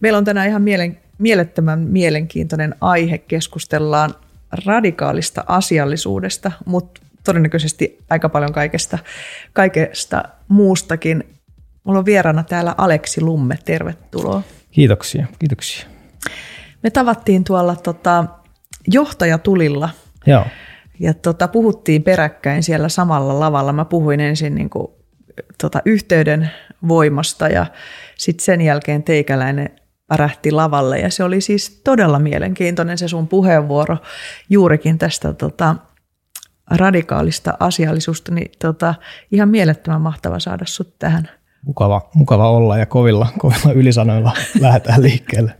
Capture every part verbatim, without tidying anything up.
Meillä on tänään ihan mielen, mielettömän mielenkiintoinen aihe. Keskustellaan radikaalista asiallisuudesta, mutta todennäköisesti aika paljon kaikesta, kaikesta muustakin. Mulla on vieraana täällä Aleksi Lumme. Tervetuloa. Kiitoksia. Kiitoksia. Me tavattiin tuolla tota, johtajatulilla. Joo. Ja tota, puhuttiin peräkkäin siellä samalla lavalla. Mä puhuin ensin niin kuin, tota, yhteyden voimasta ja sitten sen jälkeen teikäläinen värähti lavalle. Ja se oli siis todella mielenkiintoinen se sun puheenvuoro juurikin tästä tota, radikaalista asiallisuudesta. Niin, tota, ihan mielettömän mahtava saada sut tähän. Mukava, mukava olla ja kovilla, kovilla ylisanoilla lähdetään liikkeelle.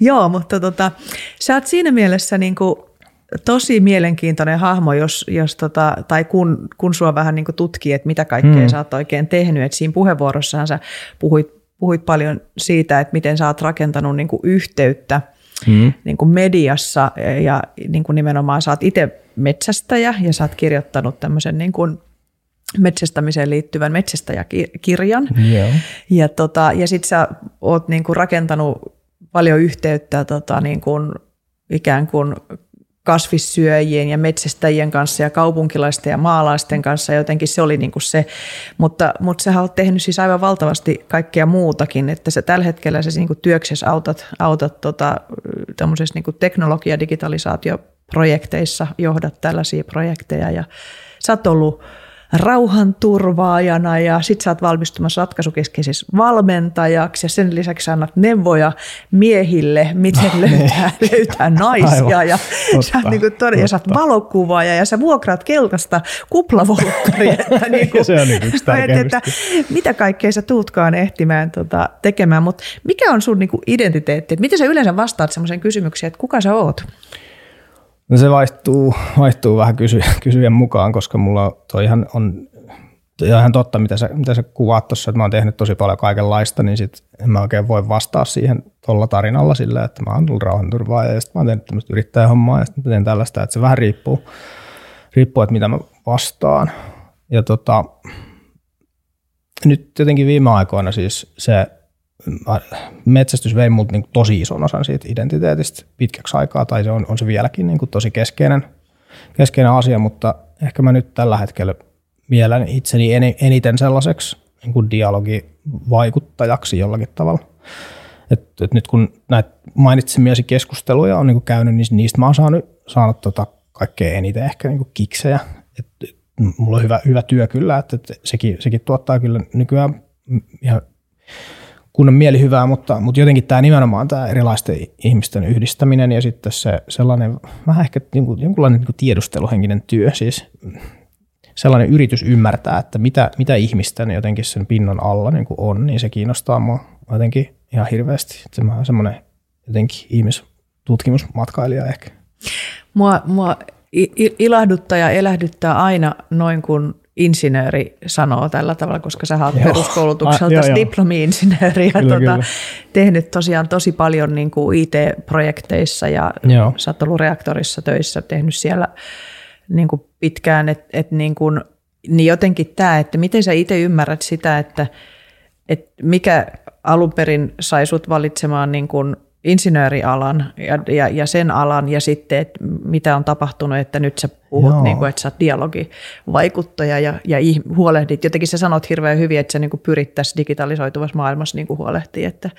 Joo, mutta tota, sä oot siinä mielessä niin kuin tosi mielenkiintoinen hahmo, jos, jos tota, tai kun, kun sua vähän niin kuin tutkii, että mitä kaikkea mm. sä oot oikein tehnyt. Et siinä puheenvuorossahan sä puhuit, puhuit paljon siitä, että miten sä oot rakentanut niin kuin yhteyttä mm. niin kuin mediassa ja niin kuin nimenomaan sä oot itse metsästäjä ja sä oot kirjoittanut tämmöisen niin kuin metsästämiseen liittyvän metsästäjäkirjan. Yeah. Ja, tota, ja sitten sä oot niin kuin rakentanut paljon yhteyttä tota, niin kuin ikään kuin kasvissyöjien ja metsästäjien kanssa ja kaupunkilaisten ja maalaisten kanssa. Jotenkin se oli niin kuin se. Mutta, mutta sähän olet tehnyt siis aivan valtavasti kaikkea muutakin. Että sä tällä hetkellä sä niin kuin työksessä autat, autat tota, tämmöisessä niin kuin teknologia- ja digitalisaatioprojekteissa, johdat tällaisia projekteja. Ja sä oot ollut rauhanturvaajana ja sit sä oot valmistumassa ratkaisukeskeisessä valmentajaksi ja sen lisäksi sä annat neuvoja miehille, miten ah, löytää, löytää naisia. Aivan. Ja sä oot niinku valokuvaaja ja sä vuokraat keltaista kuplavolkkaria. Niinku, mitä kaikkea sä tuutkaan ehtimään tota, tekemään, mutta mikä on sun niinku identiteetti? Et miten sä yleensä vastaat semmoiseen kysymykseen, että kuka sä oot? No se vaihtuu, vaihtuu vähän kysy, kysyjen mukaan, koska mulla toi ihan on toi ihan totta, mitä sä, mitä sä kuvaat tuossa, että mä oon tehnyt tosi paljon kaikenlaista, niin sit en mä oikein voi vastaa siihen tuolla tarinalla sillä, että mä oon tullut rauhanturvaaja ja sit mä oon tehnyt tämmöistä yrittäjähommaa ja sit mä teen tällaista, että se vähän riippuu, riippuu että mitä mä vastaan. Ja tota, nyt jotenkin viime aikoina siis se metsästys vei multa niin tosi ison osan siitä identiteetistä pitkäksi aikaa, tai se on, on se vieläkin niin tosi keskeinen, keskeinen asia, mutta ehkä mä nyt tällä hetkellä mielen itseni en, eniten sellaiseksi niin dialogivaikuttajaksi jollakin tavalla. Et, et nyt kun näitä mainitsemiasi keskusteluja on niin käynyt, niin niistä mä oon saanut, saanut tota kaikkein eniten ehkä niin kiksejä. Et, et, mulla on hyvä, hyvä työ kyllä, että et sekin, sekin tuottaa kyllä nykyään ihan kunnon mielihyvää, mutta, mutta jotenkin tämä nimenomaan tämä erilaisten ihmisten yhdistäminen ja sitten se sellainen vähän ehkä jonkunlainen niin kuin tiedusteluhenkinen työ, siis sellainen yritys ymmärtää, että mitä, mitä ihmisten jotenkin sen pinnan alla niin kuin on, niin se kiinnostaa mua jotenkin ihan hirveästi. Se on semmoinen jotenkin ihmistutkimusmatkailija ehkä. Mua, mua ilahduttaa ja elähdyttää aina noin kuin insinööri sanoo tällä tavalla, koska sä oot peruskoulutukselta diplomi-insinööri ja kyllä, tuota, kyllä. tehnyt tosiaan tosi paljon niin kuin I T-projekteissa ja joo. sä oot ollut reaktorissa töissä, tehnyt siellä niin kuin pitkään, että et niin kuin niin jotenkin tämä, että miten sä itse ymmärrät sitä, että et mikä alun perin sai sut valitsemaan niin kuin insinöörialan ja, ja, ja sen alan ja sitten, että mitä on tapahtunut, että nyt sä puhut, niin kuin, että sä oot dialogivaikuttaja ja, ja huolehdit. Jotenkin sä sanot hirveän hyvin, että sä niin kuin pyrit tässä digitalisoituvassa maailmassa niin kuin huolehtii, että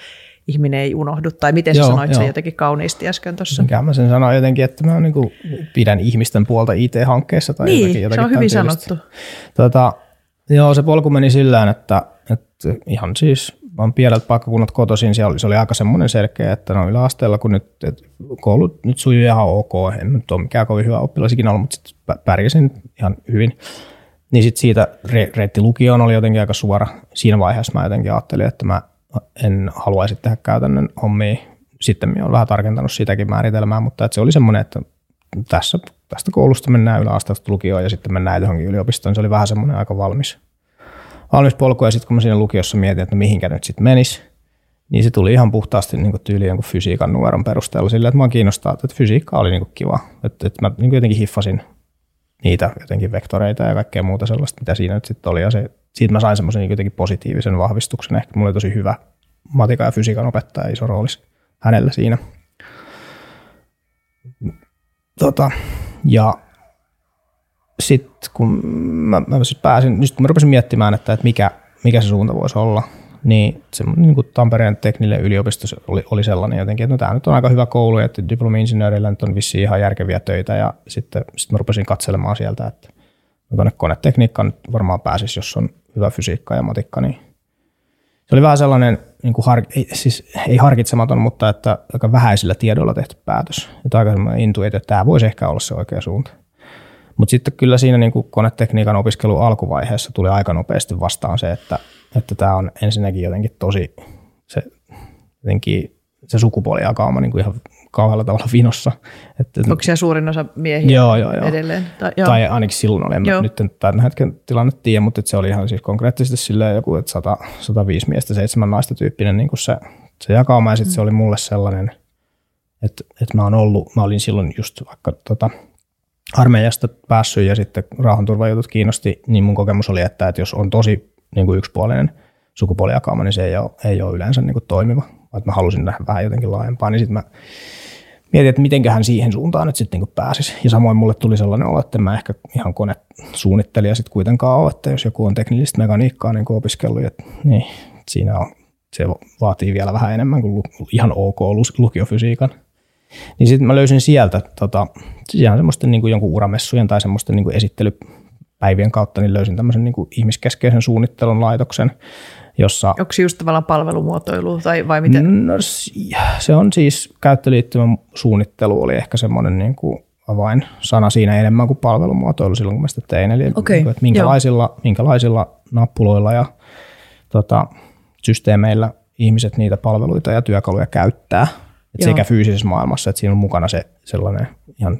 ihminen ei unohdu. Tai miten joo, sä sanoit sen jotenkin kauniisti äsken tuossa? Mikä mä sen sanoin jotenkin, että mä niin kuin pidän ihmisten puolta I T-hankkeessa. Tai niin, jotakin, jotakin se on hyvin sanottu. Tota, joo, se polku meni sillä että, että ihan siis... Mä oon pieneltä paikkakunnalta kotoisin, siellä oli, se oli aika semmoinen selkeä, että no yläasteella, kun nyt koulu nyt sujuu ihan ok, en nyt ole mikään kovin hyvä oppilaisikin ollut, mutta sitten pärjäsin ihan hyvin. Niin sitten siitä re, reitti lukioon oli jotenkin aika suora. Siinä vaiheessa mä jotenkin ajattelin, että mä en haluaisi tehdä käytännön hommia. Sitten mä oon vähän tarkentanut sitäkin määritelmää, mutta että se oli semmoinen, että tässä, tästä koulusta mennään yläasteesta lukioon ja sitten mennään johonkin yliopistoon. Se oli vähän semmoinen aika valmis. valmis polku, ja sitten kun mä siinä lukiossa mietin, että mihinkä nyt sitten menisi, niin se tuli ihan puhtaasti niin tyyliin jonkun fysiikan numeron perusteella silleen, että mua kiinnostaa, että fysiikka oli niin kiva. Että et mä niin jotenkin hiffasin niitä jotenkin vektoreita ja kaikkea muuta sellaista, mitä siinä nyt sitten oli, ja se, siitä mä sain semmoisen niin jotenkin positiivisen vahvistuksen. Ehkä mulla oli tosi hyvä matikan ja fysiikan opettaja iso roolis hänellä siinä. Tota, ja sitten kun mä, mä sit pääsin, just kun mä rupesin miettimään, että, että mikä, mikä se suunta voisi olla, niin, se, niin kuin Tampereen teknillinen yliopisto oli, oli sellainen jotenkin, että no, tämä nyt on aika hyvä koulu ja diplomi-insinöörillä nyt on vissiin ihan järkeviä töitä. Ja sitten sit mä rupesin katselemaan sieltä, että no, tuonne konetekniikkaan nyt varmaan pääsisi, jos on hyvä fysiikka ja matikka. Niin. Se oli vähän sellainen, niin kuin har, ei, siis, ei harkitsematon, mutta että aika vähäisillä tiedoilla tehty päätös. Että aika sellainen intuitio, että tämä voisi ehkä olla se oikea suunta. Mutta sitten kyllä siinä niin kuin konetekniikan opiskelun alkuvaiheessa tuli aika nopeasti vastaan se, että että tämä on ensinnäkin jotenkin tosi, se, jotenkin, se sukupuolijakauma niin kuin ihan kauhealla tavalla vinossa. Että, onko siellä suurin osa miehiä joo, joo, joo. edelleen? Tai, joo. tai ainakin silloin oli, en mä nyt tämän hetken tilanne tiedä, mutta se oli ihan siis konkreettisesti silleen joku, että sata, sataviisi miestä, seitsemän naista tyyppinen niin kuin se, se jakauma. Ja sitten mm. se oli mulle sellainen, että, että mä, ollut, mä olin silloin just vaikka tota, armeijasta päässyt ja sitten rauhanturvajutut kiinnosti, niin mun kokemus oli, että, että jos on tosi niin kuin yksipuolinen sukupuolijakauma, niin se ei ole, ei ole yleensä niin kuin toimiva. Mä halusin nähdä vähän jotenkin laajempaa, niin sitten mä mietin, että mitenköhän siihen suuntaan nyt sitten niin kuin pääsisi. Ja samoin mulle tuli sellainen olo, että mä ehkä ihan konesuunnittelija sitten kuitenkaan ole, että jos joku on teknillistä mekaniikkaa niin kuin opiskellut, että niin, siinä on, se vaatii vielä vähän enemmän kuin ihan ok lukiofysiikan. Niin sitten mä löysin sieltä tota, ihan semmoisten niin kuin jonkun uramessujen tai semmoisten niin kuin esittely päivien kautta niin löysin tämmöisen niin kuin ihmiskeskeisen suunnittelun laitoksen, jossa... Onko se just tavallaan palvelumuotoilu tai vai miten? No, se on siis käyttöliittymän suunnittelu oli ehkä semmoinen niin kuin avainsana siinä enemmän kuin palvelumuotoilu silloin, kun mä sitä tein. Eli okay. niin kuin, että minkälaisilla, minkälaisilla nappuloilla ja tota, systeemeillä ihmiset niitä palveluita ja työkaluja käyttää. Et sekä fyysisessä maailmassa, että siinä on mukana se sellainen ihan...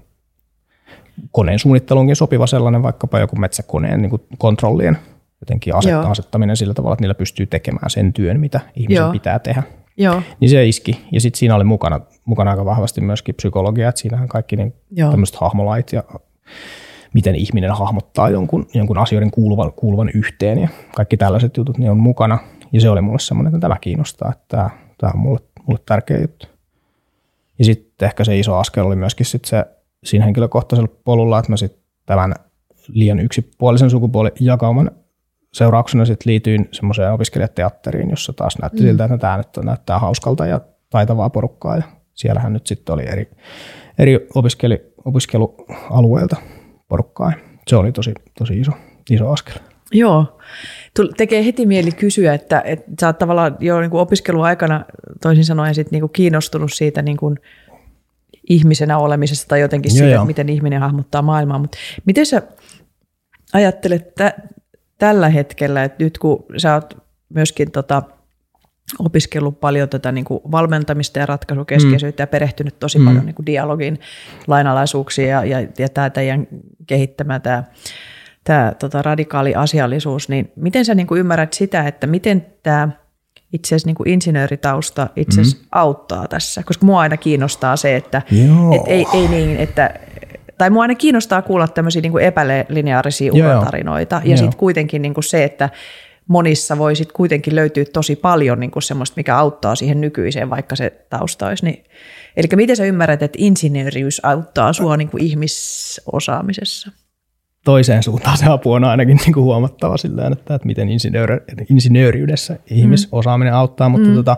koneen suunnitteluunkin sopiva sellainen, vaikkapa joku metsäkoneen niin kuin kontrollien jotenkin asetta, asettaminen sillä tavalla, että niillä pystyy tekemään sen työn, mitä ihmisen Joo. pitää tehdä. Joo. Niin se iski. Ja sitten siinä oli mukana, mukana aika vahvasti myöskin psykologia, että siinähän kaikki niin tämmöiset hahmolait ja miten ihminen hahmottaa jonkun, jonkun asioiden kuuluvan, kuuluvan yhteen ja kaikki tällaiset jutut, ne on mukana. Ja se oli mulle semmoinen, että tämä kiinnostaa, että tämä on mulle, mulle tärkeä juttu. Ja sitten ehkä se iso askel oli myöskin sit se, siinä henkilökohtaisella polulla, että mä sitten tämän liian yksipuolisen sukupuolijakauman seurauksena sitten liityin semmoiseen opiskelijateatteriin, jossa taas näytti mm. siltä, että tämä nyt näyttää hauskalta ja taitavaa porukkaa. Ja siellähän nyt sitten oli eri, eri opiskeli, opiskelualueilta porukkaa. Se oli tosi, tosi iso, iso askel. Joo. Tekee heti mieli kysyä, että, että sä oot tavallaan jo niin kuin opiskeluaikana toisin sanoen sit niin kuin kiinnostunut siitä niin kuin ihmisenä olemisesta tai jotenkin joo, siitä, joo. miten ihminen hahmottaa maailmaa. Mutta miten sä ajattelet tä- tällä hetkellä, että nyt kun sä oot myöskin tota opiskellut paljon tätä niinku valmentamista ja ratkaisukeskeisyyttä mm. ja perehtynyt tosi mm. paljon niinku dialogin lainalaisuuksiin ja, ja, ja tämä teidän kehittämä tämä tää, tota radikaali asiallisuus, niin miten sä niinku ymmärrät sitä, että miten tämä itse asiassa niin insinööritausta itse asiassa mm-hmm. auttaa tässä, koska mua aina kiinnostaa se, että et ei, ei niin, että, tai mua aina kiinnostaa kuulla tämmöisiä niin kuin epälineaarisia uratarinoita, ja sitten kuitenkin niin kuin se, että monissa voi sit kuitenkin löytyä tosi paljon niin kuin semmoista, mikä auttaa siihen nykyiseen, vaikka se tausta olisi. Niin, eli miten sä ymmärrät, että insinööriys auttaa sua niin kuin ihmisosaamisessa? Toiseen suuntaan se apu on ainakin niin kuin huomattava sillä tavalla, että miten insinööriydessä ihmisosaaminen mm. auttaa, mutta, mm. tota,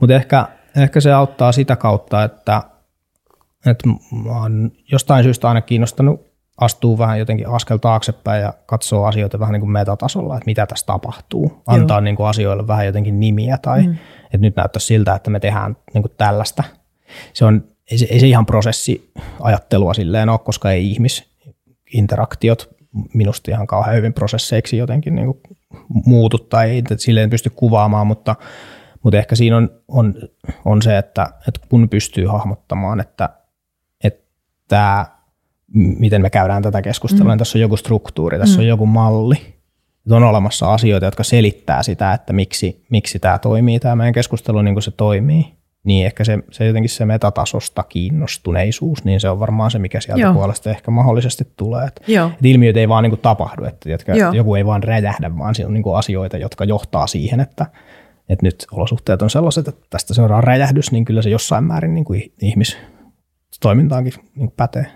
mutta ehkä, ehkä se auttaa sitä kautta, että, että olen jostain syystä aina kiinnostanut astuu vähän jotenkin askel taaksepäin ja katsoo asioita vähän niin kuin metatasolla, että mitä tässä tapahtuu, antaa niin kuin asioille vähän jotenkin nimiä tai mm. että nyt näyttää siltä, että me tehdään niin kuin tällaista. Se on, ei, se, ei se ihan prosessiajattelua silleen ole, koska ei ihmis. Interaktiot minusta ihan kauhean hyvin prosesseiksi jotenkin niin kuin muutu tai ei silleen pysty kuvaamaan, mutta, mutta ehkä siinä on, on, on se, että, että kun pystyy hahmottamaan, että, että miten me käydään tätä keskustelua, mm. niin tässä on joku struktuuri, tässä mm. on joku malli. Että on olemassa asioita, jotka selittää sitä, että miksi, miksi tämä toimii, tämä meidän keskustelu niin kuin se toimii. Niin ehkä se, se jotenkin se metatasosta kiinnostuneisuus, niin se on varmaan se, mikä sieltä Joo. puolesta ehkä mahdollisesti tulee. Että et ilmiöt ei vaan niin kuin tapahdu, että jotka, joku ei vaan räjähdä, vaan siellä on niin kuin asioita, jotka johtaa siihen, että, että nyt olosuhteet on sellaiset, että tästä seuraa räjähdys, niin kyllä se jossain määrin niin kuin ihmistoimintaankin niin kuin pätee.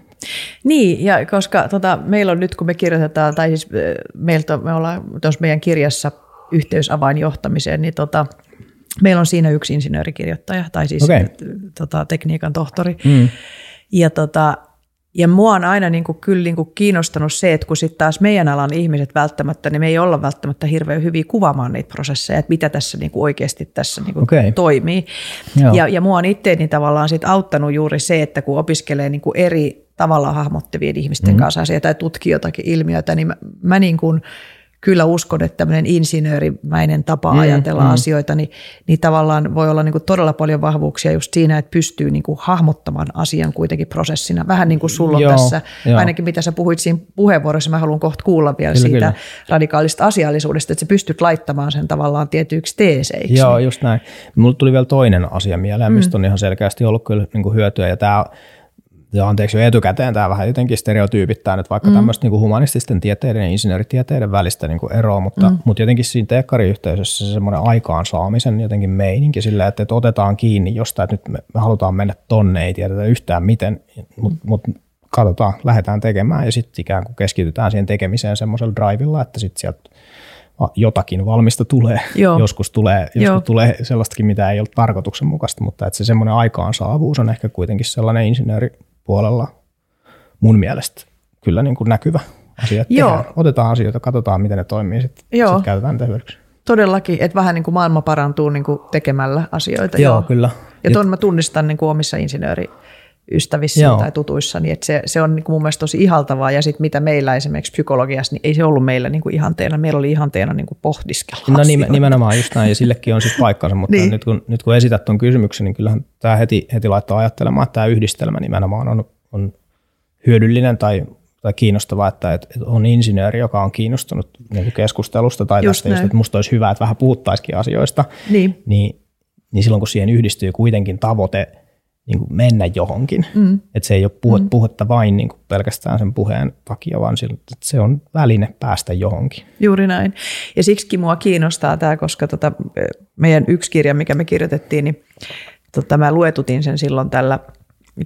Niin, ja koska tota, meillä on nyt, kun me kirjoitetaan, tai siis meiltä, me ollaan tuossa meidän kirjassa yhteysavain johtamiseen, niin tota, meillä on siinä yksi insinöörikirjoittaja, tai siis okay. tota, tekniikan tohtori. Mm. Ja, tota, ja mua on aina niinku, kyllä niinku kiinnostanut se, että kun sitten taas meidän alan ihmiset välttämättä, niin me ei olla välttämättä hirveän hyviä kuvaamaan niitä prosesseja, että mitä tässä niinku oikeasti tässä niinku okay. toimii. Ja, ja mua on itteeni tavallaan sit auttanut juuri se, että kun opiskelee niinku eri tavallaan hahmottavien ihmisten mm. kanssa asioita tai tutkii jotakin ilmiötä, niin mä, mä niin kuin kyllä uskon, että tämmöinen insinöörimäinen tapa mm, ajatella mm. asioita, niin, niin tavallaan voi olla niin kuin todella paljon vahvuuksia just siinä, että pystyy niin kuin hahmottamaan asian kuitenkin prosessina. Vähän niin kuin sulla on joo, tässä, joo. ainakin mitä sä puhuit siinä puheenvuorossa, mä haluan kohta kuulla vielä kyllä, siitä kyllä. radikaalista asiallisuudesta, että sä pystyt laittamaan sen tavallaan tietyiksi teeseiksi. Joo, just näin. Mulle tuli vielä toinen asia mieleen, mistä mm. on ihan selkeästi ollut kyllä niin kuin hyötyä, ja tämä ja anteeksi jo etukäteen, tämä vähän jotenkin stereotyypittää nyt vaikka mm. tämmöistä niin kuin humanististen tieteiden ja insinööritieteiden välistä niin kuin eroa, mutta, mm. mutta jotenkin siinä teekkariyhteisössä se semmoinen aikaansaamisen jotenkin meininki sillä, että, että otetaan kiinni jostain, että nyt me, me halutaan mennä tonne, ei tiedetä yhtään miten, mutta mm. mut katsotaan, lähdetään tekemään ja sitten ikään kuin keskitytään siihen tekemiseen semmoisella drivilla, että sitten sieltä jotakin valmista tulee, Joo. joskus tulee, joskus tulee sellaistakin, mitä ei ole tarkoituksenmukaista, mutta että se semmoinen aikaansaavuus on ehkä kuitenkin sellainen insinööri, puolella mun mielestä kyllä niin kuin näkyvä asia, otetaan asioita, katsotaan miten ne toimii, sitten sit käytetään niitä hyödyksi. Todellakin, että vähän niin kuin maailma parantuu niin kuin tekemällä asioita. Joo, joo. kyllä. Ja tuon mä tunnistan niin kuin omissa insinööriystävissä joo. tai tutuissani, että se, se on niin kuin mun mielestä tosi ihaltavaa, ja sitten mitä meillä esimerkiksi psykologiassa, niin ei se ollut meillä niin kuin ihanteena, meillä oli ihanteena niin kuin pohdiskella no, asioita. No nimenomaan just näin, ja sillekin on sitten paikkansa, mutta niin. nyt, kun, nyt kun esität tuon kysymyksen, niin kyllähän tämä heti, heti laittaa ajattelemaan, että tämä yhdistelmä nimenomaan on, on hyödyllinen tai, tai kiinnostava, että, että on insinööri, joka on kiinnostunut niin keskustelusta tai just tästä, just, että musta olisi hyvä, että vähän puhuttaisikin asioista, niin. Niin, niin silloin kun siihen yhdistyy kuitenkin tavoite, niin kuin mennä johonkin. Mm. Että se ei ole puhut, mm. puhetta vain niin kuin pelkästään sen puheen takia, vaan sillä, että se on väline päästä johonkin. Juuri näin. Ja siksikin mua kiinnostaa tämä, koska tota meidän yksi kirja, mikä me kirjoitettiin, niin tota mä luetutin sen silloin tällä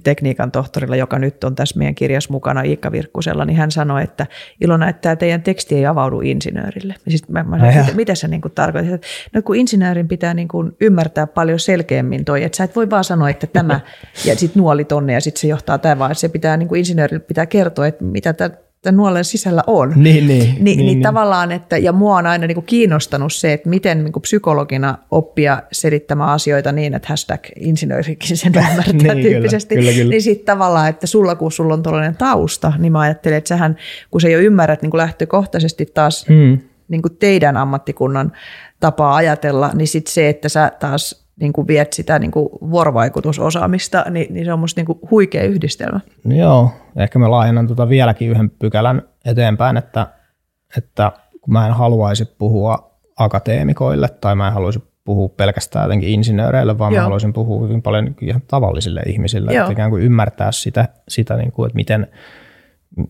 tekniikan tohtorilla, joka nyt on tässä meidän kirjassa mukana, Iikka Virkkusella, niin hän sanoi, että Ilona, että tämä teidän teksti ei avaudu insinöörille. Siis mä, mä sanoin, mitä, mitä sä niin tarkoitat? No kun insinöörin pitää niin kuin ymmärtää paljon selkeämmin toi, että sä et voi vaan sanoa, että tämä ja sitten nuoli tonne ja sitten se johtaa tämä, vaan se pitää niin kuin insinöörille pitää kertoa, että mitä tämä tämän nuolen sisällä on. Niin, niin, Ni, niin, niin tavallaan, että, ja mua on aina niin kuin kiinnostanut se, että miten niin kuin psykologina oppia selittämään asioita niin, että hashtag insinöörikin sen ymmärtää niin, tyyppisesti. Kyllä, kyllä, kyllä. Niin sitten tavallaan, että sulla kun sulla on tuollainen tausta, niin mä ajattelin, että sähän, kun sä jo ymmärrät niin kuin lähtökohtaisesti taas mm. niin kuin teidän ammattikunnan tapaa ajatella, niin sitten se, että sä taas niin kuin viet sitä niin kuin vuorovaikutusosaamista, niin, niin se on musta niin kuin huikea yhdistelmä. Joo, ehkä mä laajennan tuota vieläkin yhden pykälän eteenpäin, että, että kun mä en haluaisi puhua akateemikoille tai mä en haluaisi puhua pelkästään jotenkin insinööreille, vaan Joo. mä haluaisin puhua hyvin paljon ihan tavallisille ihmisille, Joo. että ikään kuin ymmärtää sitä, sitä niin kuin, että miten,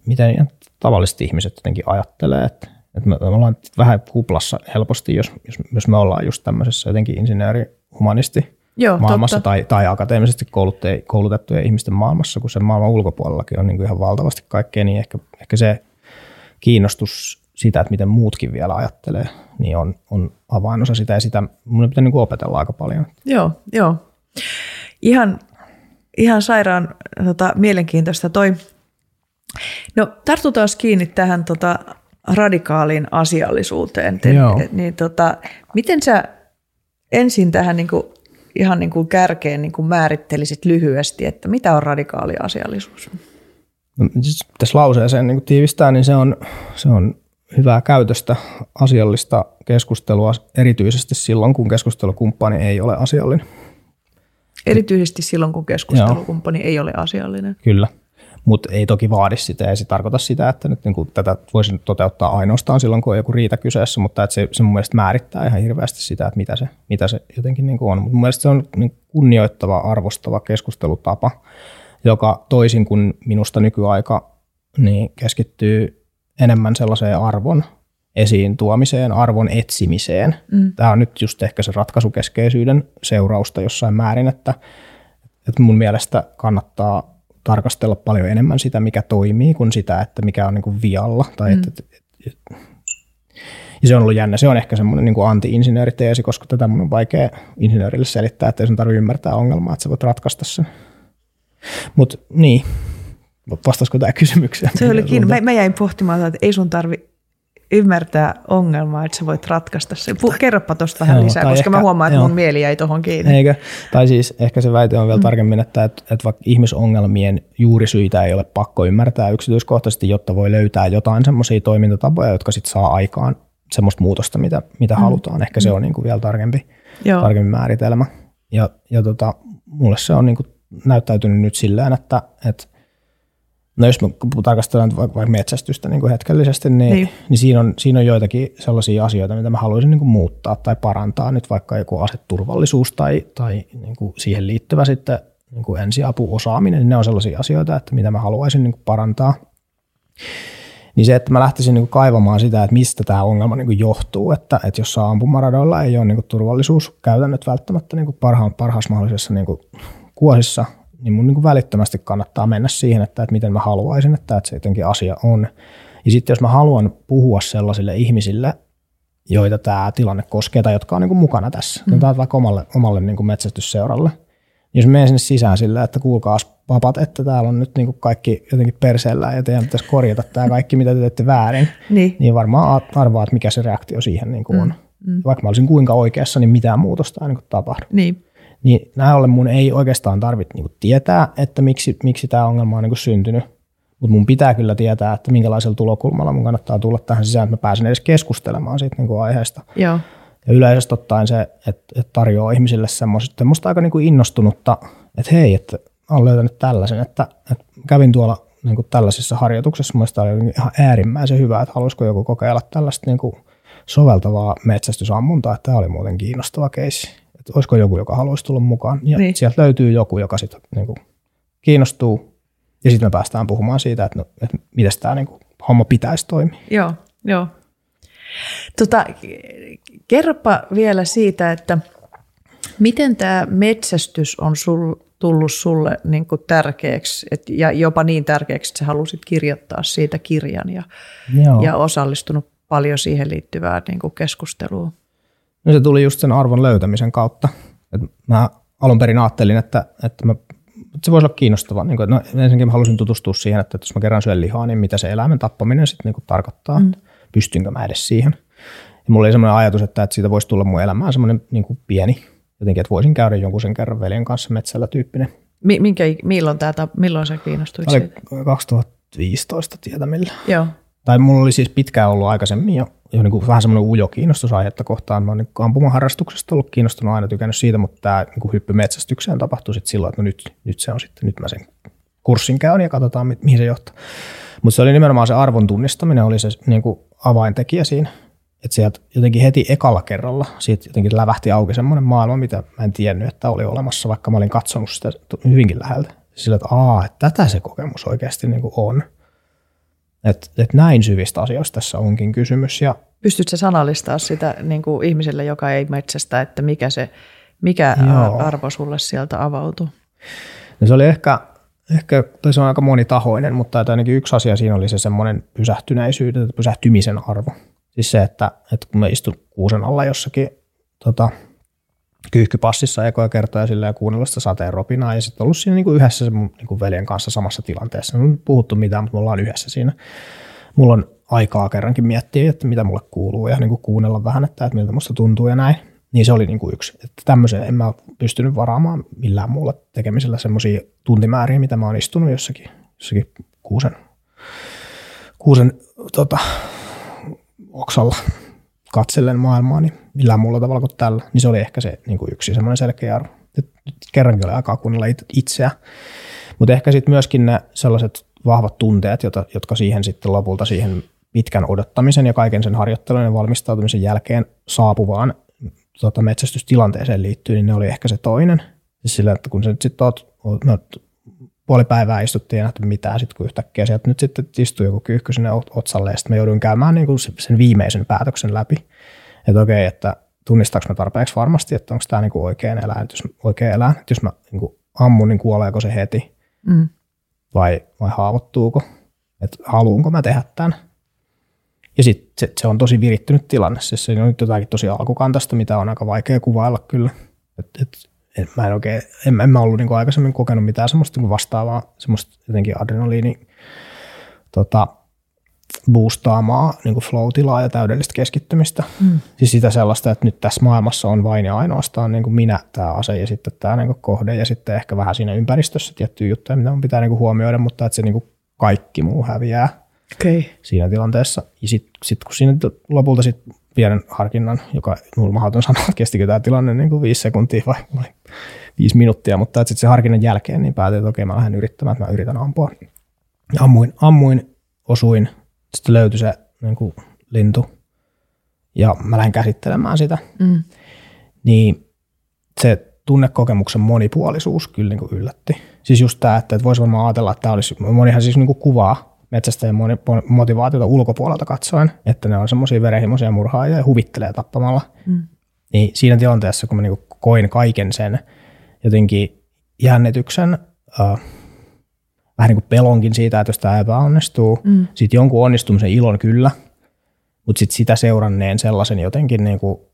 miten tavalliset ihmiset jotenkin ajattelee, että että me ollaan vähän kuplassa helposti, jos, jos, jos me ollaan just tämmöisessä jotenkin insinööri-humanisti Joo, maailmassa tai, tai akateemisesti koulutettujen ihmisten maailmassa, kun sen maailman ulkopuolellakin on niin kuin ihan valtavasti kaikkea, niin ehkä, ehkä se kiinnostus sitä, että miten muutkin vielä ajattelee, niin on, on avainosa sitä ja sitä mun pitää niin kuin opetella aika paljon. Joo, joo. Ihan, ihan sairaan tota, mielenkiintoista toi. No tartutaan kiinni tähän tota, radikaaliin asiallisuuteen. Niin, niin, tota, miten sä ensin tähän niin kuin, ihan niin kuin kärkeen niin kuin määrittelisit lyhyesti, että mitä on radikaali asiallisuus? No, tässä lauseeseen niin kuin tiivistää, niin se on, se on hyvää käytöstä, asiallista keskustelua, erityisesti silloin, kun keskustelukumppani ei ole asiallinen. Erityisesti silloin, kun keskustelukumppani Joo. ei ole asiallinen? Kyllä. Mutta ei toki vaadi sitä, ei se tarkoita sitä, että nyt niinku tätä voisi toteuttaa ainoastaan silloin, kun on joku riita kyseessä, mutta se, se mun mielestä määrittää ihan hirveästi sitä, että mitä se, mitä se jotenkin niinku on. Mut mun mielestä se on niinku kunnioittava, arvostava keskustelutapa, joka toisin kuin minusta nykyaika niin keskittyy enemmän sellaiseen arvon esiin tuomiseen, arvon etsimiseen. Mm. Tämä on nyt just ehkä se ratkaisukeskeisyyden seurausta jossain määrin, että, että mun mielestä kannattaa tarkastella paljon enemmän sitä, mikä toimii, kuin sitä, että mikä on niin kuin vialla. Tai mm. että, että, ja se on ollut jännä. Se on ehkä semmoinen niin kuin anti-insinööriteesi, koska tätä mun on vaikea insinöörille selittää, että ei sun tarvitse ymmärtää ongelmaa, että sä voit ratkaista sen. Mutta niin, vastaisiko tämä kysymykseen? Se oli kiinni. Mä jäin pohtimaan, että ei sun tarvitse ymmärtää ongelmaa, että sä voit ratkaista sen. Puh, kerropa tuosta vähän no, lisää, koska ehkä, mä huomaan, että joo. mun mieli jäi tuohon kiinni. Eikö? Tai siis ehkä se väite on vielä mm. tarkemmin, että, että, että vaikka ihmisongelmien juurisyitä ei ole pakko ymmärtää yksityiskohtaisesti, jotta voi löytää jotain semmoisia toimintatapoja, jotka sitten saa aikaan semmoista muutosta, mitä, mitä mm. halutaan. Ehkä mm. se on niin kuin vielä tarkempi, tarkempi määritelmä. Ja, ja tota, mulle se on niin kuin näyttäytynyt nyt silleen, että, että no jos me tarkastellaan vaikka metsästystä niin kuin hetkellisesti, niin, niin. niin siinä, on, siinä on joitakin sellaisia asioita, mitä mä haluaisin niin kuin muuttaa tai parantaa, nyt vaikka joku aseturvallisuus tai, tai niin kuin siihen liittyvä sitten, niin kuin ensiapuosaaminen, niin ne on sellaisia asioita, että mitä mä haluaisin niin kuin parantaa. Niin se, että mä lähtisin niin kuin kaivamaan sitä, että mistä tämä ongelma niin kuin johtuu, että, että jossain ampumaradoilla ei ole niin kuin turvallisuuskäytännöt välttämättä niin kuin parhaan, parhaassa mahdollisessa niin kuin kuosissa, niin mun niin kuin välittömästi kannattaa mennä siihen, että, että miten mä haluaisin, että, että se jotenkin asia on. Ja sitten jos mä haluan puhua sellaisille ihmisille, joita tämä tilanne koskee tai jotka on niin kuin mukana tässä, mm. tai vaikka omalle, omalle niin kuin metsästysseuralle, niin jos mä menen sinne sisään sillä, että kuulkaas papat, että täällä on nyt niin kuin kaikki jotenkin perseellään ja teidän pitäisi korjata tämä kaikki, mitä te teette väärin, niin, niin varmaan arvaat, mikä se reaktio siihen niin kuin mm. on. Mm. Vaikka mä olisin kuinka oikeassa, niin mitään muutosta ei niin kuin tapahdu. Niin. Niin näin ollen mun ei oikeastaan tarvitse niinku tietää, että miksi, miksi tämä ongelma on niinku syntynyt, mutta mun pitää kyllä tietää, että minkälaisella tulokulmalla mun kannattaa tulla tähän sisään, että mä pääsen edes keskustelemaan siitä niinku aiheesta. Joo. Ja yleisesti ottaen se, että et tarjoaa ihmisille semmoista aika niinku innostunutta, että hei, että olen löytänyt tällaisen, että, että kävin tuolla niinku tällaisessa harjoituksessa, mun oli ihan äärimmäisen hyvä, että haluaisiko joku kokeilla tällaista niinku soveltavaa metsästysammuntaa, että tämä oli muuten kiinnostava keissi. Että olisiko joku, joka haluaisi tulla mukaan. Ja niin. Sieltä löytyy joku, joka sitten niinku kiinnostuu. Ja sitten me päästään puhumaan siitä, että no, et miten tämä niinku homma pitäisi toimia. Joo, joo. Tota, kerropa vielä siitä, että miten tämä metsästys on sul, tullut sulle niinku tärkeäksi, et, ja jopa niin tärkeäksi, että sä halusit kirjoittaa siitä kirjan ja, ja osallistunut paljon siihen liittyvää niinku keskusteluun. No se tuli just sen arvon löytämisen kautta. Et mä alun perin ajattelin, että, että, mä, että se voisi olla kiinnostavaa. Niin no ensinnäkin mä halusin tutustua siihen, että, että jos mä kerran syön lihaa, niin mitä se eläimen tappaminen sitten niin kuin tarkoittaa. Mm. Pystynkö mä edes siihen. Ja mulla oli semmoinen ajatus, että, että siitä voisi tulla mun elämään semmoinen niin kuin pieni. Jotenkin, että voisin käydä jonkun sen kerran veljen kanssa metsällä tyyppinen. Minkä, milloin, tää, milloin sä kiinnostuit siitä? kaksituhattaviisitoista tietämillä. Joo. Tai mulla oli siis pitkään ollut aikaisemmin jo. Ja niin kuin vähän semmoinen ujo kiinnostusaihetta kohtaan. Mä oon niin ampumaharrastuksesta ollut kiinnostunut, aina tykännyt siitä, mutta tämä niin kuin hyppy metsästykseen tapahtui sitten silloin, että no nyt, nyt se on sitten, nyt mä sen kurssin käyn ja katsotaan, mihin se johtaa. Mutta se oli nimenomaan se arvon tunnistaminen, oli se niin kuin avaintekijä siinä. Että sieltä jotenkin heti ekalla kerralla siitä jotenkin lävähti auki semmoinen maailma, mitä mä en tiennyt, että oli olemassa, vaikka mä olin katsonut sitä hyvinkin läheltä. Sillä, että aa, että tätä se kokemus oikeasti niin kuin on. Että et näin syvistä asioista tässä onkin kysymys. Ja pystytkö sanallistaa sitä niin kuin ihmiselle, joka ei metsästä, että mikä, se, mikä arvo sulle sieltä avautui? No se oli ehkä, ehkä se on aika monitahoinen, mutta ainakin yksi asia siinä oli se semmoinen pysähtyneisyyden, pysähtymisen arvo. Siis se, että, että kun mä istun kuusen alla jossakin tota, kyyhkypassissa ekoja kertoja sillä ja kuunnella sitä sateen ropinaa ja sitten ollut siinä niin kuin yhdessä mun niin kuin veljen kanssa samassa tilanteessa. No, ei puhuttu mitään, mutta me ollaan yhdessä siinä. Mulla on aikaa kerrankin miettiä, että mitä mulle kuuluu ja niin kuin kuunnella vähän, että, että miltä musta tuntuu ja näin. Niin se oli niin kuin yksi. Että tämmöisen en mä pystynyt varaamaan millään muulla tekemisellä semmoisia tuntimääriä, mitä mä oon istunut jossakin, jossakin kuusen, kuusen tota, oksalla katsellen maailmaa, niin millään muulla tavalla kuin tällä, niin se oli ehkä se niin kuin yksi semmoinen selkeä arvo. Nyt kerrankin oli aikaa kuunnella itseä, mutta ehkä sitten myöskin ne sellaiset vahvat tunteet, jota, jotka siihen sitten lopulta siihen pitkän odottamisen ja kaiken sen harjoittelun ja valmistautumisen jälkeen saapuvaan tuota, metsästystilanteeseen liittyy, niin ne oli ehkä se toinen. Sillä, että kun sä nyt sitten oot, oot, oot puoli päivää istuttiin ja nähty mitään, sit, kun yhtäkkiä sieltä nyt sitten istui joku kyyhky sinne otsalle ja sitten mä jouduin käymään niin kuin sen viimeisen päätöksen läpi, että okei, että tunnistaanko mä tarpeeksi varmasti, että onko tämä niin kuin oikein eläin, jos oikein eläin, että jos mä niin kuin ammun, niin kuoleeko se heti mm. vai, vai haavoittuuko, että haluanko mä tehdä tämän. Ja sitten se, se on tosi virittynyt tilanne, siis se on nyt jotakin tosi alkukantaista, mitä on aika vaikea kuvailla kyllä, että et, Et mä en, oikein, en, en mä ollut niin kuin aikaisemmin kokenut mitään semmoista niin kuin vastaavaa, semmoista jotenkin adrenaliini tota, boostaamaa niin kuin flow-tilaa ja täydellistä keskittymistä. Mm. Siis sitä sellaista, että nyt tässä maailmassa on vain ja ainoastaan niin kuin minä, tämä ase ja sitten tämä niin kuin kohde ja sitten ehkä vähän siinä ympäristössä tiettyjä juttuja, mitä mun pitää niin kuin huomioida, mutta että se niin kuin kaikki muu häviää okay. siinä tilanteessa. Ja sitten sit, kun siinä lopulta sitten pienen harkinnan, joka minulla mahdoton sanoa, että kestikö tämä tilanne niin kuin viisi sekuntia vai, vai viisi minuuttia, mutta sitten se harkinnan jälkeen niin päätin, että okei, mä lähden yrittämään, että mä yritän ampua. Ja ammuin, ammuin, osuin, sitten löytyi se niin kuin lintu ja mä lähdin käsittelemään sitä. Mm. Niin se tunnekokemuksen monipuolisuus kyllä niin kuin yllätti. Siis just tämä, että voisi varmaan ajatella, että tämä olisi, monihan siis niin kuin kuvaa, metsästäjien motivaatiota ulkopuolelta katsoen, että ne on semmoisia verenhimoisia murhaajia ja huvittelee tappamalla. Mm. Niin siinä tilanteessa, kun mä niinku koin kaiken sen jotenkin jännityksen, äh, vähän niin kuin pelonkin siitä, että jos tämä epäonnistuu, mm. sitten jonkun onnistumisen ilon kyllä, mutta sitten sitä seuranneen sellaisen jotenkin niinku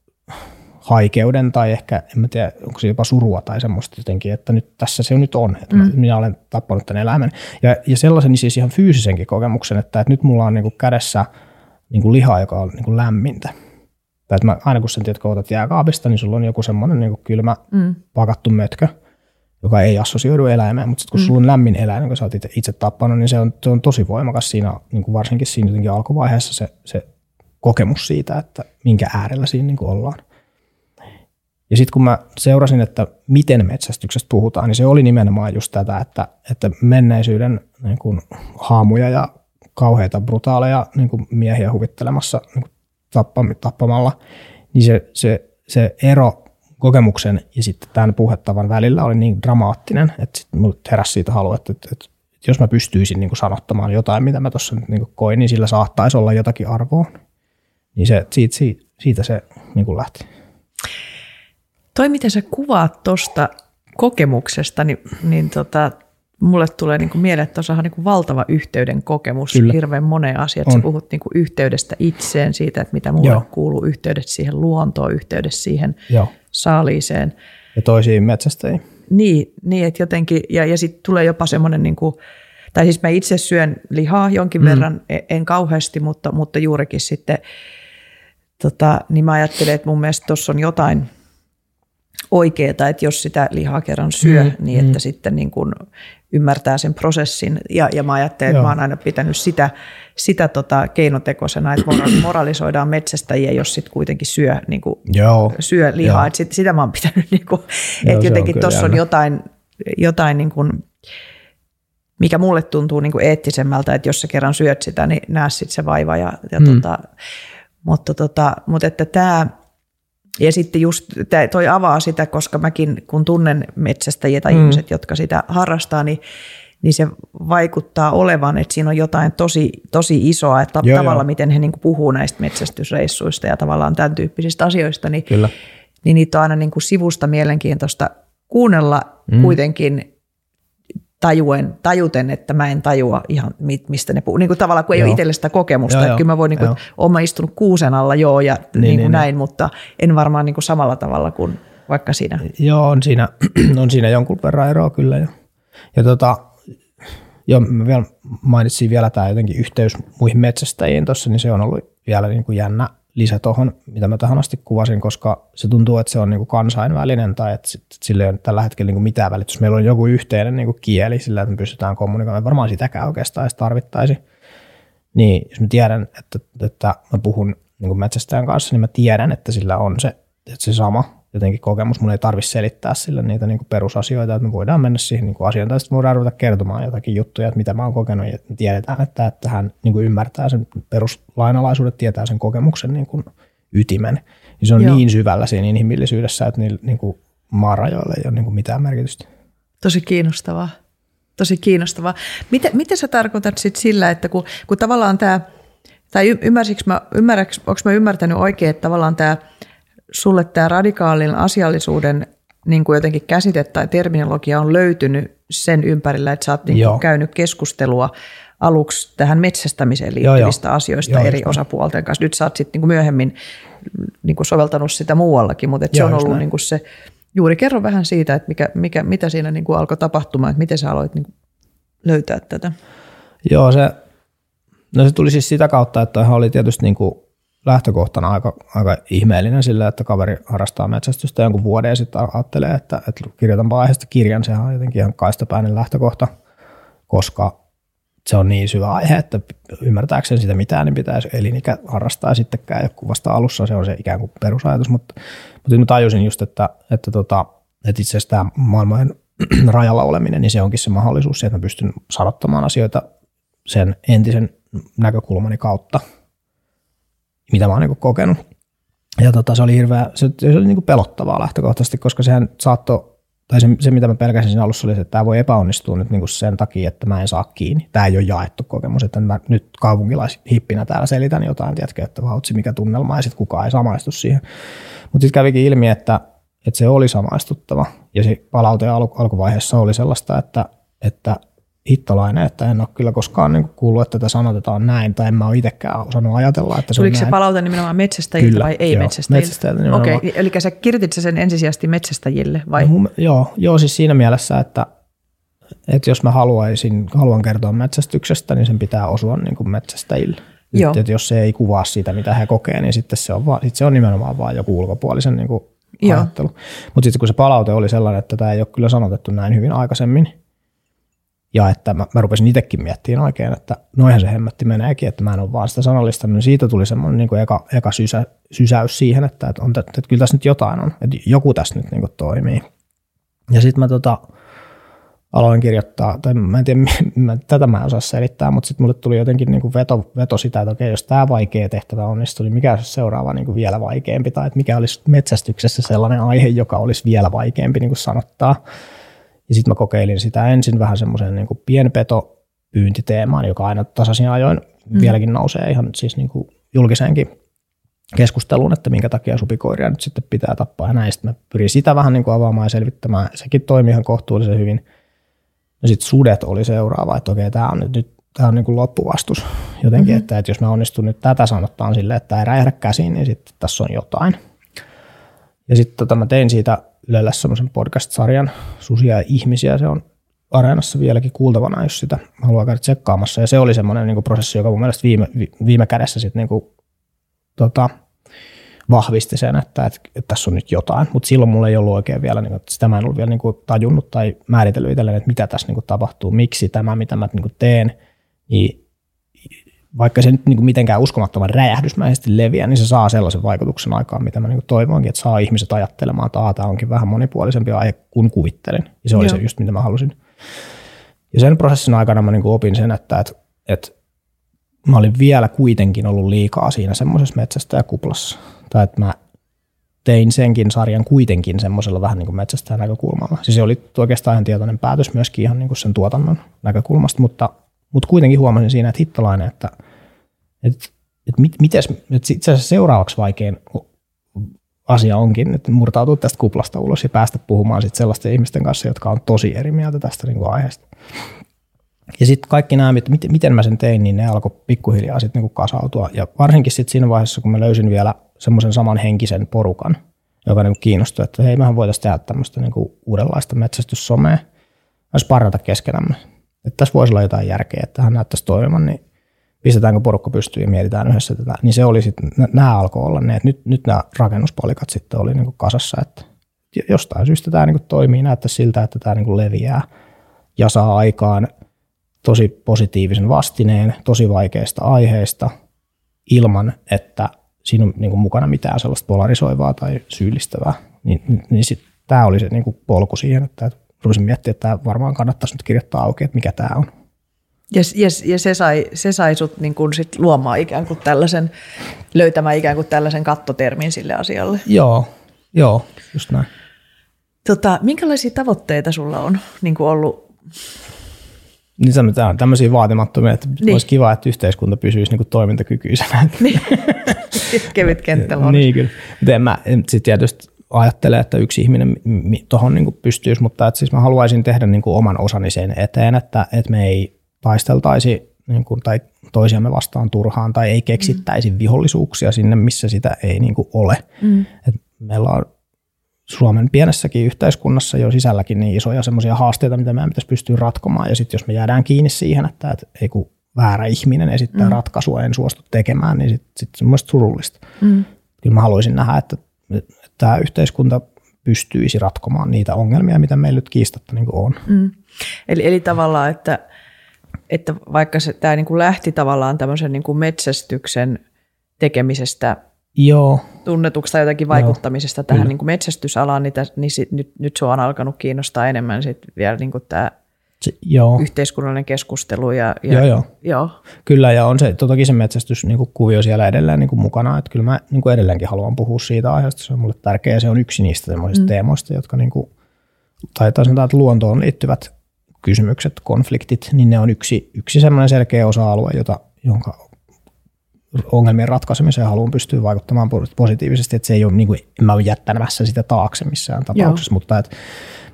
haikeuden tai ehkä, en mä tiedä, onko se jopa surua tai semmoista jotenkin, että nyt tässä se nyt on, että mm. minä olen tappanut tämän eläimen. Ja, ja sellaisen siis ihan fyysisenkin kokemuksen, että, että nyt mulla on niinku kädessä niinku liha, joka on niinku lämmintä. Tai että mä, aina kun sen tiedät, kun otat jääkaapista, niin sulla on joku semmoinen niinku kylmä mm. pakattu mötkö, joka ei assosioidu eläimeen, mutta sitten kun mm. sulla on lämmin eläin, jonka sä oot itse, itse tappanut, niin se on, se on tosi voimakas siinä, niinku varsinkin siinä jotenkin alkuvaiheessa se, se kokemus siitä, että minkä äärellä siinä niinku ollaan. Ja sitten kun mä seurasin, että miten metsästyksestä puhutaan, niin se oli nimenomaan just tätä, että, että menneisyyden niin kun haamuja ja kauheita brutaaleja niin kun miehiä huvittelemassa niin kun tappam- tappamalla, niin se, se, se ero kokemuksen ja sitten tämän puhettavan välillä oli niin dramaattinen, että sitten mulle heräsi siitä halu, että, että, että jos mä pystyisin niin kun sanottamaan jotain, mitä mä tuossa niin kun koin, niin sillä saattaisi olla jotakin arvoa. Niin se, siitä, siitä, siitä se niin kun lähti. Toi, miten sä kuvaat tuosta kokemuksesta, niin, niin tota, mulle tulee niinku mieleen, että tuossahan on niinku valtava yhteyden kokemus, Kyllä. hirveän moneen asiaan. Että sä puhut niinku yhteydestä itseen, siitä, että mitä mulle Joo. kuuluu, yhteydessä siihen luontoon, yhteydessä siihen Joo. saaliiseen. Ja toisiin metsästäjiin. Niin, niin että jotenkin, ja, ja sitten tulee jopa semmoinen, niinku, tai siis mä itse syön lihaa jonkin mm. verran, en kauheasti, mutta, mutta juurikin sitten, tota, niin mä ajattelen, että mun mielestä tuossa on jotain oikeeta, että jos sitä lihaa kerran syö, mm, niin että mm. sitten niin kuin ymmärtää sen prosessin. Ja, ja mä ajattelen, että Joo. mä oon aina pitänyt sitä, sitä tota keinotekoisena, että moralisoidaan metsästäjiä, jos sitten kuitenkin syö, niin kuin, syö lihaa. Että sit, sitä mä oon pitänyt, niin kuin, Joo, että jotenkin tuossa on jotain, jotain niin kuin, mikä mulle tuntuu niin kuin eettisemmältä, että jos sä kerran syöt sitä, niin näe sitten se vaiva. Ja, ja mm. tota, mutta, tota, mutta että tämä... Ja sitten just toi avaa sitä, koska mäkin kun tunnen metsästäjiä tai mm. ihmiset, jotka sitä harrastaa, niin, niin se vaikuttaa olevan, että siinä on jotain tosi, tosi isoa, että joo, tavalla joo. miten he niin kuin puhuu näistä metsästysreissuista ja tavallaan tämän tyyppisistä asioista, niin, niin niitä on aina niin kuin sivusta mielenkiintoista kuunnella mm. kuitenkin tajuen, tajuten, että mä en tajua ihan mistä ne puhuu. Niin kuin tavallaan, kun ei joo. ole itselle sitä kokemusta. Joo, kyllä mä voin, niin kuin, olen mä istunut kuusen alla joo ja niin, niin kuin niin, näin, niin. mutta en varmaan niin kuin samalla tavalla kuin vaikka siinä. Joo, on siinä, on siinä jonkun verran eroa kyllä. Jo. Ja tota, jo, mä vielä mainitsin vielä tämä jotenkin yhteys muihin metsästäjiin tuossa, niin se on ollut vielä niin kuin jännä lisä tuohon, mitä mä tähän asti kuvasin, koska se tuntuu, että se on niinku kansainvälinen tai että sillä ei ole tällä hetkellä niinku mitään välitystä. Meillä on joku yhteinen niinku kieli sillä, että me pystytään kommunikoimaan. Varmaan sitäkään oikeastaan edes tarvittaisi. Niin, jos mä tiedän, että, että mä puhun niinku metsästäjän kanssa, niin mä tiedän, että sillä on se, että se sama jotenkin kokemus. Mun ei tarvitse selittää sillä niitä niinku perusasioita, että me voidaan mennä siihen niinku asiaan tai sitten voidaan ruveta kertomaan jotakin juttuja, että mitä mä oon kokenut ja tiedetään, että, että hän niinku ymmärtää sen peruslainalaisuudet, tietää sen kokemuksen niinku ytimen. Ja se on Joo. niin syvällä siinä inhimillisyydessä, että niillä niinku maarajoilla ei ole niinku mitään merkitystä. Tosi kiinnostavaa. Tosi kiinnostavaa. Mitä, mitä sä tarkoitat sit sillä, että kun, kun tavallaan tämä, tai ymmärsikö mä, ymmärräks, onko mä ymmärtänyt oikein, että tavallaan tämä sulle tämä radikaalin asiallisuuden niin kuin jotenkin käsite tai terminologia on löytynyt sen ympärillä, että sä oot niin käynyt keskustelua aluksi tähän metsästämiseen liittyvistä joo, asioista joo, eri osapuolten kanssa. Nyt sä oot sitten niin kuin myöhemmin niin kuin soveltanut sitä muuallakin, mutta et joo, se on ollut niin kuin se... Juuri kerro vähän siitä, että mikä, mikä, mitä siinä niin kuin alkoi tapahtumaan, että miten sä aloit niin kuin löytää tätä. Joo, se, no se tuli siis sitä kautta, että hän oli tietysti niin kuin lähtökohtana aika, aika ihmeellinen sillä, että kaveri harrastaa metsästystä jonkun vuoden ja sitten ajattelee, että, että kirjoitanpa aiheesta kirjan. Sehän on jotenkin ihan kaistapäinen lähtökohta, koska se on niin syvä aihe, että ymmärtääkseen sitä mitään, niin pitäisi elinikä harrastaa ja sittenkään joku vasta alussa. Se on se ikään kuin perusajatus, mutta, mutta nyt mä tajusin just, että, että, tota, että itse asiassa tämä maailmojen rajalla oleminen, niin se onkin se mahdollisuus, että mä pystyn sanottamaan asioita sen entisen näkökulmani kautta, mitä mä oon niin kuin kokenut. Ja tota, se oli hirveä, se, se oli niin kuin pelottavaa lähtökohtaisesti, koska sehän saattoi tai se, se, mitä mä pelkäsin siinä alussa, oli se, että tämä voi epäonnistua nyt niin kuin sen takia, että mä en saa kiinni. Tämä ei ole jaettu kokemus, että mä nyt kaupunkilaishippinä täällä selitän jotain, tiedätkö, että vautsi mikä tunnelma, ja sitten kukaan ei samaistu siihen. Mutta sitten kävikin ilmi, että, että se oli samaistuttava, ja se palaute alku, alkuvaiheessa oli sellaista, että, että hittolainen, että en ole kyllä koskaan niin kuullut, että tätä sanotetaan näin, tai en mä ole itsekään osannut ajatella, että se on näin. Oliko se palaute nimenomaan metsästäjiltä kyllä, vai ei joo, metsästäjille? Metsästäjiltä nimenomaan. Okei, eli sä kirjoitit sen ensisijaisesti metsästäjille vai? No, joo, joo, siis siinä mielessä, että, että jos mä haluaisin, haluan kertoa metsästyksestä, niin sen pitää osua niin kuin metsästäjille. Joo. Että jos se ei kuvaa sitä, mitä he kokee, niin sitten se on, vaan, sitten se on nimenomaan vaan joku ulkopuolisen niin kuin ajattelu. Mutta sitten kun se palaute oli sellainen, että tämä ei ole kyllä sanotettu näin hyvin aikaisemmin, ja että mä, mä rupesin itsekin miettimään oikein, että noihän se hemmätti meneekin, että mä en ole vaan sitä sanallistanut, niin siitä tuli semmoinen niin kuin eka, eka sysä, sysäys siihen, että, että, on, että, että kyllä tässä nyt jotain on, että joku tässä nyt niin kuin toimii. Ja sitten mä tota, aloin kirjoittaa, tai mä en tiedä, mä, tätä mä en osaa selittää, mutta sitten mulle tuli jotenkin niin kuin veto, veto sitä, että okei, jos tämä vaikea tehtävä onnistui, niin mikä olisi seuraava niin kuin vielä vaikeampi, tai että mikä olisi metsästyksessä sellainen aihe, joka olisi vielä vaikeampi niin kuin sanottaa. Ja sitten mä kokeilin sitä ensin vähän semmoiseen niin kuin pienpetopyyntiteemaan, joka aina tasaisin ajoin mm. vieläkin nousee ihan siis niin kuin julkiseenkin keskusteluun, että minkä takia supikoiria nyt sitten pitää tappaa ja näin. Sitten mä pyrin sitä vähän niin kuin avaamaan ja selvittämään. Sekin toimi ihan kohtuullisen hyvin. Ja sitten sudet oli seuraava, että okei, tämä on nyt, nyt tää on niin kuin loppuvastus jotenkin, mm-hmm. että, että jos mä onnistun nyt tätä sanottaan silleen, että ei räjähdä käsiin, niin sitten tässä on jotain. Ja sitten tota, mä tein siitä Ylellä semmoisen podcast-sarjan, Susia ja ihmisiä, se on Areenassa vieläkin kuultavana, jos sitä haluaa käydä tsekkaamassa. Ja se oli semmoinen niin kuin prosessi, joka mun mielestä viime, viime kädessä sit, niin kuin, tota, vahvisti sen, että, että, että tässä on nyt jotain. Mutta silloin mulla ei ollut oikein vielä, niin kuin, sitä mä en ollut vielä niin kuin tajunnut tai määritellyt itselleen, että mitä tässä niin kuin tapahtuu, miksi tämä, mitä mä niin kuin teen, niin vaikka se nyt niin kuin mitenkään uskomattoman räjähdysmäisesti leviää, niin se saa sellaisen vaikutuksen aikaan, mitä mä niin kuin toivonkin, että saa ihmiset ajattelemaan, että aah, tämä onkin vähän monipuolisempi aihe kuin kuvittelin. Ja se oli Joo. se just, mitä mä halusin. Ja sen prosessin aikana mä niin kuin opin sen, että, että, että mä olin vielä kuitenkin ollut liikaa siinä semmoisessa metsästäjäkuplassa. Tai että mä tein senkin sarjan kuitenkin semmoisella vähän niin kuin metsästäjän näkökulmalla. Siis se oli oikeastaan ihan tietoinen päätös myöskin ihan niin kuin sen tuotannon näkökulmasta, mutta Mutta kuitenkin huomasin siinä, että hittalainen, että, että, että, mit, mites, että itse asiassa seuraavaksi vaikein asia onkin, että murtautuu tästä kuplasta ulos ja päästä puhumaan sit sellaisten ihmisten kanssa, jotka on tosi eri mieltä tästä niinku aiheesta. Ja sitten kaikki nämä, miten, miten mä sen tein, niin ne alkoi pikkuhiljaa sit niinku kasautua. Ja varsinkin sit siinä vaiheessa, kun mä löysin vielä semmoisen samanhenkisen porukan, joka niinku kiinnostui, että hei, mehän voitaisiin tehdä tämmöistä niinku uudenlaista metsästyssomea ja sparrata keskenämme. Että tässä voisi olla jotain järkeä, että hän näyttäisi toimivan, niin pistetäänkö porukka pystyyn ja mietitään yhdessä tätä. Niin se oli sitten, nämä alkoi olla ne, että nyt, nyt nämä rakennuspalikat sitten oli niinku kasassa, että jostain syystä tämä niinku toimii, näyttäisi siltä, että tämä niinku leviää ja saa aikaan tosi positiivisen vastineen, tosi vaikeista aiheista, ilman että siinä on niinku mukana mitään sellaista polarisoivaa tai syyllistävää. Niin, niin, niin sitten tämä oli se niinku polku siihen, että rupesin miettimään, että tämä varmaan kannattaisi nyt kirjoittaa auki, että mikä tämä on. Ja, ja, ja se sai, se sai sut niin kuin sit luomaan ikään kuin tällaisen, löytämään ikään kuin tällaisen kattotermin sille asialle. Joo, joo, just näin. Tota, minkälaisia tavoitteita sulla on niin kuin ollut Niin se on tämmöisiä vaatimattomia, että niin. olisi kiva, että yhteiskunta pysyisi niin toimintakykyisenä. Niin. Kevyt kenttällä on. Niin kyllä. En mä sitten tietysti ajattele, että yksi ihminen tuohon niin pystyisi, mutta että siis mä haluaisin tehdä niin oman osani sen eteen, että, että me ei taisteltaisi niin kuin, tai toisiamme vastaan turhaan tai ei keksittäisi mm. vihollisuuksia sinne, missä sitä ei niin ole. Mm. Et meillä on Suomen pienessäkin yhteiskunnassa jo sisälläkin niin isoja semmoisia haasteita, mitä meidän pitäisi pystyä ratkomaan. Ja sitten jos me jäädään kiinni siihen, että et, ei kun väärä ihminen esittää mm. ratkaisua, en suostu tekemään, niin sitten sit se on mielestäni surullista. Mm. Kyllä mä haluaisin nähdä, että tämä yhteiskunta pystyisi ratkomaan niitä ongelmia, mitä meillä nyt kiistatta niin on. Mm. Eli, eli tavallaan, että, että vaikka se, tämä niin kuin lähti tavallaan tämmöisen niin kuin metsästyksen tekemisestä, Joo. tunnetuksi tai jotakin vaikuttamisesta Joo, tähän niin kuin metsästysalaan, niin, täs, niin sit, nyt, nyt sua on alkanut kiinnostaa enemmän sit vielä niin kuin tämä se, yhteiskunnallinen keskustelu. Ja, ja, joo, joo. Joo. Kyllä, ja on se, toki se metsästyskuvio niin siellä edelleen niin kuin mukana, että kyllä mä niin kuin edelleenkin haluan puhua siitä aiheesta, se on mulle tärkeää, se on yksi niistä semmoisista mm. teemoista, jotka niin kuin, tai sanotaan, että luontoon liittyvät kysymykset, konfliktit, niin ne on yksi, yksi semmoinen selkeä osa-alue, jota, jonka ongelmien ratkaisemiseen haluan pystyä vaikuttamaan positiivisesti, että se ei ole, niin kuin, en mä ole jättämässä sitä taakse missään tapauksessa, mutta, et,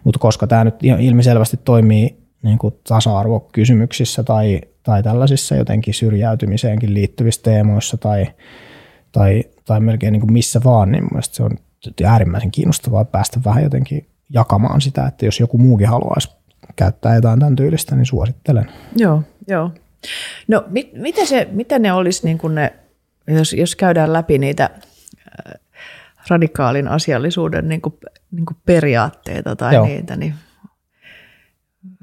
mutta koska tämä nyt ilmiselvästi toimii niin kuin tasa-arvokysymyksissä tai, tai tällaisissa jotenkin syrjäytymiseenkin liittyvissä teemoissa tai, tai, tai melkein niin kuin missä vaan, niin mielestäni se on äärimmäisen kiinnostavaa päästä vähän jotenkin jakamaan sitä, että jos joku muukin haluaisi käyttää jotain tämän tyylistä, niin suosittelen. Joo, joo. No mit, mitä, se, mitä ne olisi, niin kun ne, jos, jos käydään läpi niitä radikaalin asiallisuuden niin kun, niin kun periaatteita tai Joo. niitä, niin,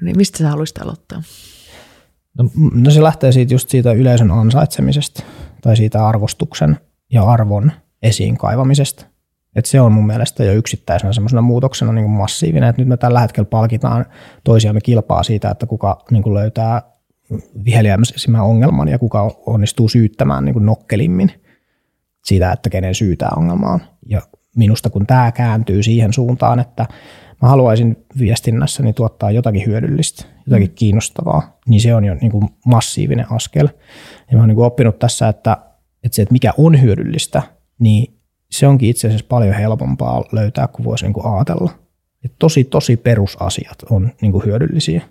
niin mistä sä haluaisit aloittaa? No, no se lähtee siitä, just siitä yleisön ansaitsemisesta tai siitä arvostuksen ja arvon esiin kaivamisesta. Et se on mun mielestä jo yksittäisenä semmoisena muutoksena niin kun massiivinen, että nyt me tällä hetkellä palkitaan toisiamme kilpaa siitä, että kuka niin kun löytää viheliäisimmän ongelman ja kuka onnistuu syyttämään niin kuin nokkelimmin siitä, että kenen syytää ongelmaa. Ja minusta kun tämä kääntyy siihen suuntaan, että mä haluaisin viestinnässäni tuottaa jotakin hyödyllistä, jotakin mm. kiinnostavaa, niin se on jo niin kuin massiivinen askel. Ja mä oon niin kuin oppinut tässä, että, että se, että mikä on hyödyllistä, niin se onkin itse asiassa paljon helpompaa löytää kuin voisi niin kuin ajatella. Et tosi, tosi perusasiat on niin kuin hyödyllisiä.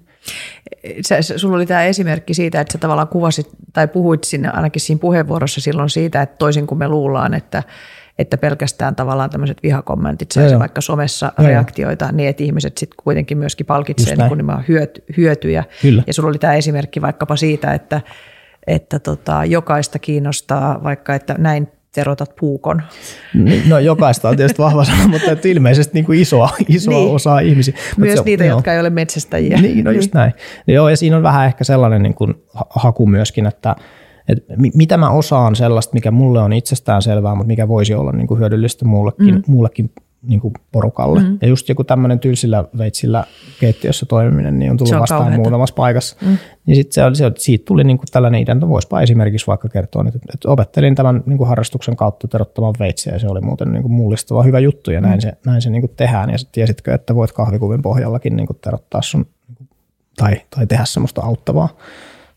Sä, sulla oli tämä esimerkki siitä, että sä tavallaan kuvasit tai puhuit sinne ainakin siinä puheenvuorossa silloin siitä, että toisin kuin me luullaan, että, että pelkästään tavallaan tämmöiset vihakommentit saisi vaikka somessa Joo. reaktioita, niin että ihmiset sitten kuitenkin myöskin palkitsee niin nimenomaan hyöty, hyötyjä. Kyllä. Ja sulla oli tämä esimerkki vaikkapa siitä, että, että tota, jokaista kiinnostaa vaikka, että näin terotat puukon. No jokaista on tietysti vahva sana, mutta että ilmeisesti niin kuin isoa, isoa niin. osaa ihmisiä. Myös se, niitä, joo. jotka ei ole metsästäjiä. Niin, no just näin. Joo, ja siinä on vähän ehkä sellainen niin kuin haku myöskin, että, että mitä mä osaan sellaista, mikä mulle on itsestään selvää, mutta mikä voisi olla niin kuin hyödyllistä muullekin, mm. muullekin niin kuin porukalle. Mm. Ja just joku tämmöinen tylsillä veitsillä keittiössä toimiminen niin on tullut on vastaan kauheata. Muutamassa paikassa. Mm. Niin sit se, se, siitä tuli niin kuin tällainen idea, että voisipa esimerkiksi vaikka kertoa, että, että opettelin tämän niin kuin harrastuksen kautta terottamaan veitsiä ja se oli muuten niin kuin mullistava hyvä juttu ja näin mm. se, näin se niin kuin tehdään. Ja sitten tiesitkö, että voit kahvikuvin pohjallakin niin kuin terottaa sun tai, tai tehdä semmoista auttavaa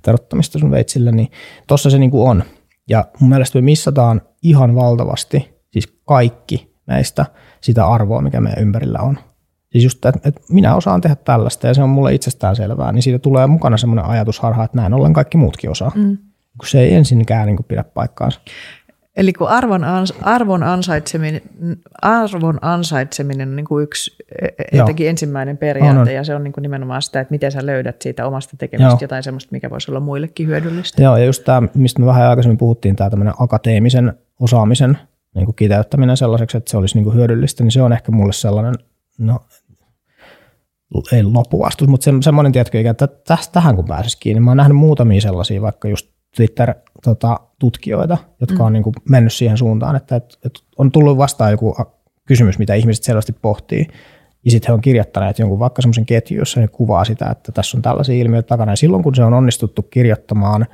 terottamista sun veitsillä, niin tossa se niin kuin on. Ja mun mielestä me missataan ihan valtavasti, siis kaikki meistä sitä arvoa, mikä meidän ympärillä on. Siis just, että, että minä osaan tehdä tällaista ja se on mulle itsestään selvää, niin siitä tulee mukana semmoinen ajatusharha, että näin ollen kaikki muutkin osaa, mm. kun se ei ensinkään niin kuin pidä paikkaansa. Eli kun arvon, ans, arvon ansaitseminen, arvon ansaitseminen on niin kuin yksi jotenkin ensimmäinen periaate on, on. Ja se on niin kuin nimenomaan sitä, että miten sä löydät siitä omasta tekemistä Joo. jotain semmoista, mikä voisi olla muillekin hyödyllistä. Joo, ja just tämä, mistä me vähän aikaisemmin puhuttiin, tämä tämmöinen akateemisen osaamisen niin kuin kiteyttäminen sellaiseksi, että se olisi niin kuin hyödyllistä, niin se on ehkä mulle sellainen, no ei loppuvastus, mutta se, semmoinen tietkö ikään, että tästä, tähän kun pääsisi kiinni. Mä oon nähnyt muutamia sellaisia, vaikka just Twitter-tutkijoita, tota, jotka mm. on niin kuin mennyt siihen suuntaan, että, että, että on tullut vastaan joku kysymys, mitä ihmiset selvästi pohtii, ja sitten he on kirjoittaneet jonkun vaikka semmoisen ketjun, jossa he kuvaa sitä, että tässä on tällaisia ilmiöitä takana, ja silloin kun se on onnistuttu kirjoittamaan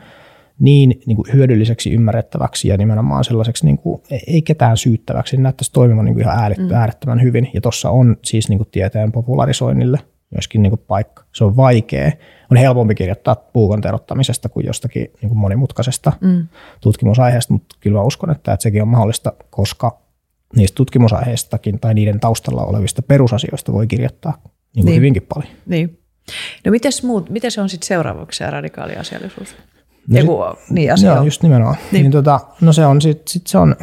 niin, niin kuin hyödylliseksi, ymmärrettäväksi ja nimenomaan sellaiseksi niin kuin, ei ketään syyttäväksi, niin näyttäisi toimivan niin kuin ihan äärettömän mm. hyvin. Ja tuossa on siis niin kuin tieteen popularisoinnille myöskin niin kuin paikka. Se on vaikea. On helpompi kirjoittaa puukon terottamisesta kuin jostakin niin kuin monimutkaisesta mm. tutkimusaiheesta, mutta kyllä mä uskon, että, että sekin on mahdollista, koska niistä tutkimusaiheistakin tai niiden taustalla olevista perusasioista voi kirjoittaa niin niin. hyvinkin paljon. Niin. No mites muut, miten se on sitten seuraavaksi se radikaali asiallisuus? No Eiku, sit, niin asia joo, just nimenomaan. Niin. Niin, tota, no se on, sit, sit se on,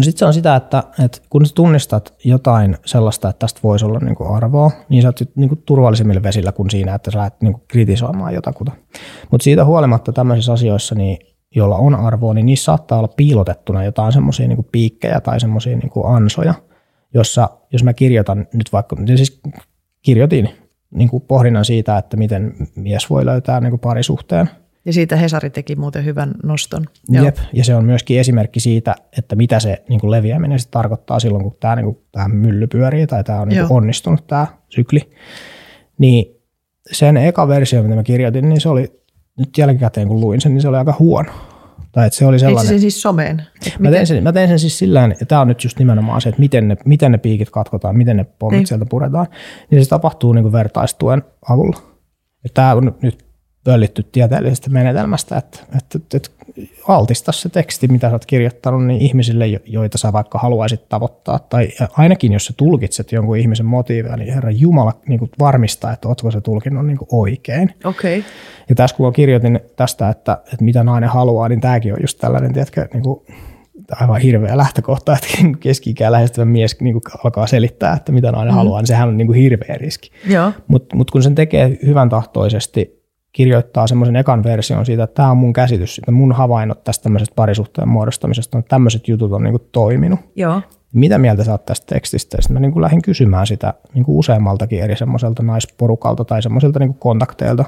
sit se on sitä, että, että kun sä tunnistat jotain sellaista, että tästä voisi olla niinku arvoa, niin sä oot sit niinku turvallisemmilla vesillä kuin siinä, että sä lähdet niinku kritisoimaan jotakuta. Mutta siitä huolimatta tämmöisissä asioissa, niin, joilla on arvoa, niin niissä saattaa olla piilotettuna jotain semmoisia niinku piikkejä tai semmoisia niinku ansoja, jossa jos mä kirjoitan nyt vaikka, siis kirjoitin niin kuin pohdinnan siitä, että miten mies voi löytää niin kuin parisuhteen. Ja siitä Hesari teki muuten hyvän noston. Jep, ja se on myöskin esimerkki siitä, että mitä se niin kuin leviäminen se tarkoittaa silloin, kun tämä, niin kuin, tämä mylly pyörii tai tämä on niin kuin onnistunut tämä sykli. Niin sen eka versio, mitä mä kirjoitin, niin se oli nyt jälkikäteen, kun luin sen, niin se oli aika huono. Tai että se oli sellainen. Eikö se siis someen? Mä tein sen, mä tein sen siis sillä tavalla, ja tämä on nyt just nimenomaan se, että miten ne, miten ne piikit katkotaan, miten ne pommit Ei. sieltä puretaan, niin se tapahtuu niin kuin vertaistuen avulla. Ja tämä on nyt pöllitty tieteellisestä menetelmästä, että, että, että altista se teksti, mitä sä oot kirjoittanut, niin ihmisille, joita sä vaikka haluaisit tavoittaa, tai ainakin jos sä tulkitset jonkun ihmisen motiivia, niin Herran Jumala niin kuin varmistaa, että ootko se tulkinnon niin kuin oikein. Okay. Ja tässä kun kirjoitin tästä, että, että mitä nainen haluaa, niin tämäkin on just tällainen, tiedätkö, niin kuin aivan hirveä lähtökohta, että keski-ikään lähestyvä mies niin kuin alkaa selittää, että mitä nainen mm. haluaa, niin sehän on niin kuin hirveä riski. Mutta mut kun sen tekee hyvän tahtoisesti, kirjoittaa semmoisen ekan version siitä, että tämä on mun käsitys, että mun havainnot tästä tämmöisestä parisuhteen muodostamisesta, että tämmöiset jutut on niinku toiminut. Joo. Mitä mieltä sä oot tästä tekstistä? Ja sitten mä niinku lähdin kysymään sitä niinku useammaltakin eri semmoiselta naisporukalta tai semmoiselta niinku kontakteilta.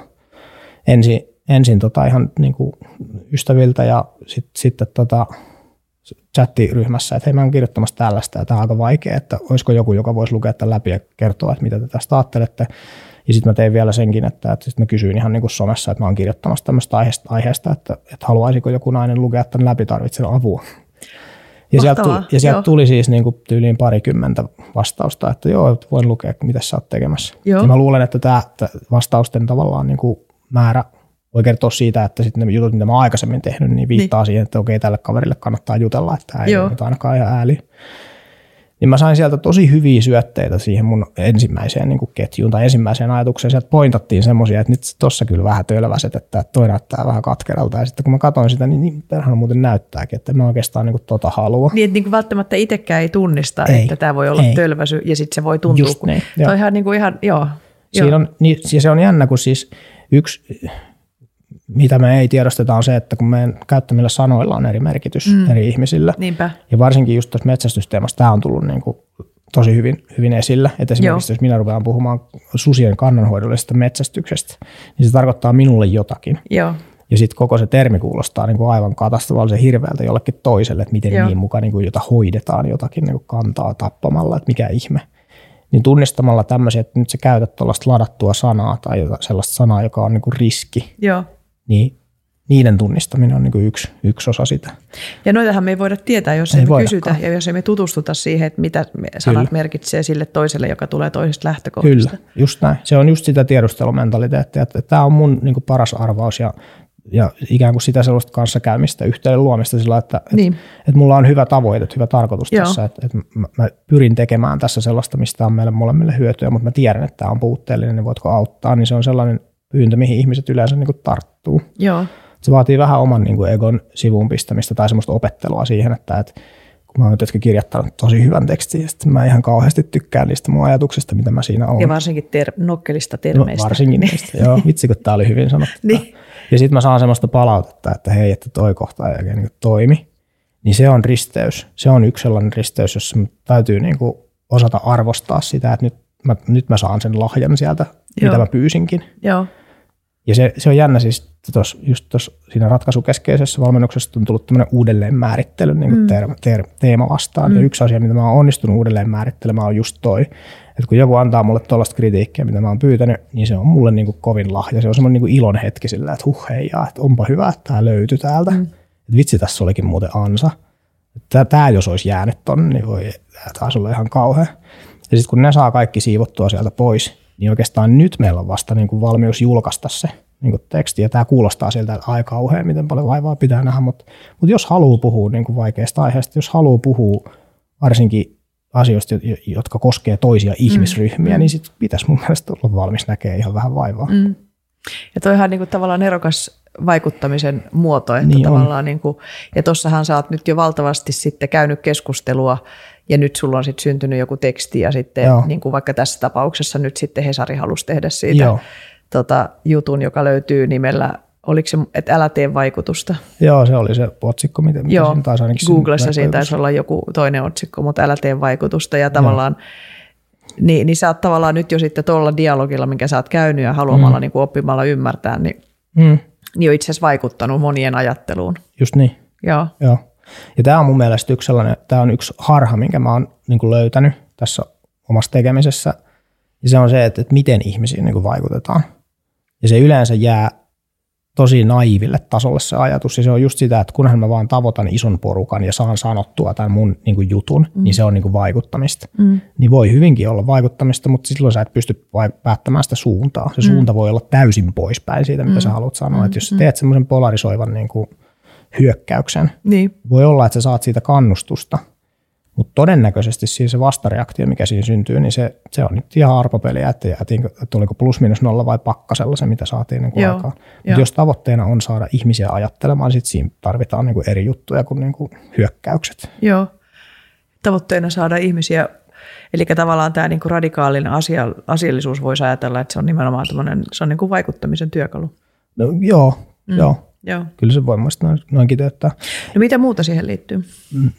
Ensin, ensin tota ihan niinku ystäviltä ja sitten sit tota chattiryhmässä, että hei, mä oon kirjoittamassa tällaista ja tämä on aika vaikea, että olisiko joku, joka voisi lukea tämän läpi ja kertoa, että mitä te tästä ajattelette. Ja sitten mä tein vielä senkin, että, että sitten mä kysyin ihan niin kuin somessa, että mä oon kirjoittamassa tämmöistä aiheesta, että, että haluaisiko joku nainen lukea tämän läpi, tarvitsen apua. Ja sieltä tuli, ja sieltä tuli siis niin kuin tyyliin parikymmentä vastausta, että joo, voin lukea, mitä sä oot tekemässä. Joo. Ja mä luulen, että tämä vastausten tavallaan niin kuin määrä voi kertoa siitä, että sitten ne jutut, mitä mä oon aikaisemmin tehnyt, niin viittaa niin. siihen, että okei, tälle kaverille kannattaa jutella, että tämä ei joo. ole ainakaan ihan ääli. Niin mä sain sieltä tosi hyviä syötteitä siihen mun ensimmäiseen niin kuin ketjuun tai ensimmäiseen ajatukseen. Sieltä pointattiin semmoisia, että nyt tossa kyllä vähän tölväset, että toi näyttää vähän katkeralta. Ja sitten kun mä katsoin sitä, niin, niin perhän muuten näyttääkin, että mä oikeastaan niin kuin tota halua. Niin, että niin kuin välttämättä itsekään ei tunnista, ei, että tämä voi olla ei. tölväsy ja sitten se voi tuntua. Just kun... niin, toi ihan niin kuin ihan, joo. Siinä on, niin, se on jännä, kun siis yksi... Mitä me ei tiedosteta on se, että kun meidän käyttämillä sanoilla on eri merkitys mm. eri ihmisillä. Niinpä. Ja varsinkin just tässä metsästysteemassa tämä on tullut niin kuin tosi hyvin, hyvin esillä. Että esimerkiksi Joo. jos minä rupean puhumaan susien kannanhoidollisesta metsästyksestä, niin se tarkoittaa minulle jotakin. Joo. Ja sitten koko se termi kuulostaa niin kuin aivan katastrofaalisen hirveältä jollekin toiselle, että miten Joo. niin muka niin kuin jota hoidetaan jotakin niin kuin kantaa tappamalla, että mikä ihme. Niin tunnistamalla tämmöisiä, että nyt sä käytät tuollaista ladattua sanaa tai sellaista sanaa, joka on niin kuin riski. Joo. Niin niiden tunnistaminen on niin kuin yksi, yksi osa sitä. Ja noitahan me ei voida tietää, jos ei, ei me kysytä ja jos ei me tutustuta siihen, että mitä sanat Kyllä. merkitsee sille toiselle, joka tulee toisesta lähtökohdasta. Kyllä, just näin. Se on just sitä tiedustelumentaliteettia, että tämä on mun niin kuin paras arvaus ja, ja ikään kuin sitä sellaista kanssakäymistä, yhteyden luomista sillä, että, niin. että, että mulla on hyvä tavoite, hyvä tarkoitus Joo. tässä, että, että mä, mä pyrin tekemään tässä sellaista, mistä on meille molemmille hyötyä, mutta mä tiedän, että tämä on puutteellinen, niin voitko auttaa, niin se on sellainen pyyntö, mihin ihmiset yleensä niin kuin tarttuu. Joo. Se vaatii vähän oman niin kuin egon sivuun pistämistä tai semmoista opettelua siihen, että et, kun mä oon nyt kirjoittanut tosi hyvän tekstin, ja sitten mä ihan kauheasti tykkään niistä mun ajatuksista, mitä mä siinä oon. Ja varsinkin ter- nokkelista termeistä. No, varsinkin niin. niistä, joo. Vitsi, kun tää oli hyvin sanottu. niin. Ja sitten mä saan semmoista palautetta, että hei, että toi kohta ei oikein niin kuin toimi. Niin se on risteys. Se on yksi sellainen risteys, jossa täytyy niin kuin osata arvostaa sitä, että nyt mä, nyt mä saan sen lahjan sieltä, joo. mitä mä pyysinkin. Joo. Ja se, se on jännä siis, tos, just tos, siinä ratkaisukeskeisessä valmennuksessa on tullut tämmöinen uudelleenmäärittely niin kuin mm. ter, ter, teema vastaan. Mm. Ja yksi asia, mitä mä oon onnistunut uudelleenmäärittelemään on just toi, että kun joku antaa mulle tuollaista kritiikkiä, mitä mä oon pyytänyt, niin se on mulle niin kuin kovin lahja. Se on semmoinen niin kuin ilon hetki sillä, että huh heijaa, että onpa hyvä, että tää löytyi täältä. Mm. Että vitsi, tässä olikin muuten ansa. Että tää jos olisi jäänyt tonne, niin voi, tää taisi olla ihan kauhea. Ja sitten kun ne saa kaikki siivottua sieltä pois, niin oikeastaan nyt meillä on vasta niin kuin valmius julkaista se niin kuin teksti. Ja tämä kuulostaa sieltä, että ai kauhean, miten paljon vaivaa pitää nähdä, mutta, mutta jos haluaa puhua niin kuin vaikeista aiheista, jos haluaa puhua varsinkin asioista, jotka koskee toisia ihmisryhmiä, mm. niin sitten pitäisi mun mielestä olla valmis näkemään ihan vähän vaivaa. Mm. Ja toihan niin kuin tavallaan erokas vaikuttamisen muoto, että niin tavallaan niin kuin, ja tossahan sä oot nyt jo valtavasti sitten käynyt keskustelua, ja nyt sulla on sitten syntynyt joku teksti, ja sitten niin kuin vaikka tässä tapauksessa nyt sitten Hesari halusi tehdä siitä tota, jutun, joka löytyy nimellä, oliko se, että älä tee vaikutusta? Joo, se oli se otsikko, mitä sen taisi ainakin. Googlessa siinä taisi olla joku toinen otsikko, mutta älä tee vaikutusta, ja tavallaan niin, niin sä oot tavallaan nyt jo sitten tuolla dialogilla, minkä sä oot käynyt ja haluamalla mm. niin kuin oppimalla ymmärtää, niin, mm. niin on itse asiassa vaikuttanut monien ajatteluun. Just niin. Joo. Joo. Ja tämä on mun mielestä yksi sellainen, tämä on yksi harha, minkä mä oon niin kuin löytänyt tässä omassa tekemisessä. Ja se on se, että, että miten ihmisiin niin kuin vaikutetaan. Ja se yleensä jää tosi naiiville tasolle se ajatus. Ja se on just sitä, että kunhan mä vaan tavoitan ison porukan ja saan sanottua tämän mun niin kuin jutun, mm. niin se on niin kuin vaikuttamista. Mm. Niin voi hyvinkin olla vaikuttamista, mutta silloin sä et pysty päättämään sitä suuntaa. Se mm. suunta voi olla täysin poispäin siitä, mitä mm. sä haluat sanoa. Mm. Että jos sä teet semmoisen polarisoivan niin kuin hyökkäyksen. Niin. Voi olla, että sä saat siitä kannustusta, mutta todennäköisesti siis se vastareaktio, mikä siinä syntyy, niin se, se on nyt ihan arpapeliä, että, että oliko plus minus nolla vai pakkasella se, mitä saatiin niin kuin Joo. aikaan. Mutta jos tavoitteena on saada ihmisiä ajattelemaan, sitten siinä tarvitaan niin kuin eri juttuja kuin, niin kuin hyökkäykset. Joo, tavoitteena saada ihmisiä, eli tavallaan tämä niin kuin radikaalin asia, asiallisuus voisi ajatella, että se on nimenomaan tämmöinen, se on niin kuin vaikuttamisen työkalu. No, joo, mm. joo. Joo. Kyllä se voi muistaa noin kiteyttää. No mitä muuta siihen liittyy?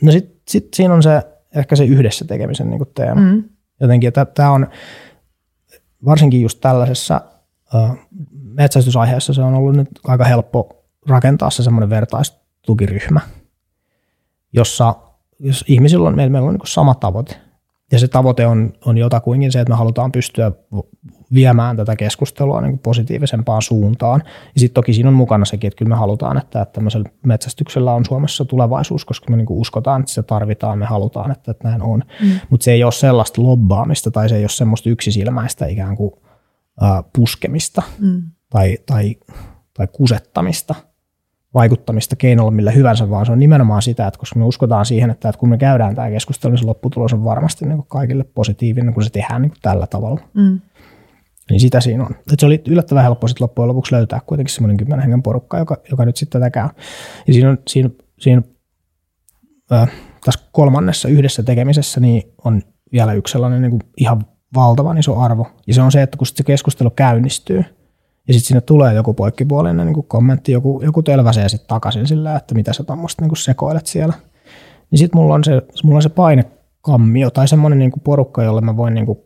No sit, sit siinä on se, ehkä se yhdessä tekemisen niin kuin teema. Mm. Jotenkin tämä on, varsinkin just tällaisessa uh, metsästysaiheessa se on ollut nyt aika helppo rakentaa se semmoinen vertaistukiryhmä, jossa jos ihmisillä on, meillä, meillä on niin kuin sama tavoite. Ja se tavoite on, on jotakuinkin se, että me halutaan pystyä viemään tätä keskustelua niin kuin positiivisempaan suuntaan. Ja sitten toki siinä on mukana sekin, että kyllä me halutaan, että, että tämmöisellä metsästyksellä on Suomessa tulevaisuus, koska me niin kuin uskotaan, että sitä tarvitaan, me halutaan, että, että näin on. Mm. Mutta se ei ole sellaista lobbaamista tai se ei ole semmoista yksisilmäistä ikään kuin äh, puskemista mm. tai, tai, tai kusettamista. Vaikuttamista keinolla millä hyvänsä, vaan se on nimenomaan sitä, että koska me uskotaan siihen, että kun me käydään tämä keskustelu, niin se lopputulos on varmasti niin kuin kaikille positiivinen, kun se tehdään niin kuin tällä tavalla. Mm. Niin sitä siinä on. Et se oli yllättävän helppo sitten loppujen lopuksi löytää kuitenkin semmoinen kymmenen hengen porukka, joka, joka nyt sitten tätä käy. Ja siinä on, siinä, siinä, äh, tässä kolmannessa yhdessä tekemisessä niin on vielä yksi sellainen niin kuin ihan valtavan iso arvo. Ja se on se, että kun se keskustelu käynnistyy, ja sitten sinne tulee joku poikkipuolinen niin kommentti, joku, joku tölväsee sitten takaisin sillä, että mitä sä tämmöistä niin sekoilet siellä. Niin sitten mulla on se, mulla on se painekammio tai semmoinen niin porukka, jolle mä voin niin kuin,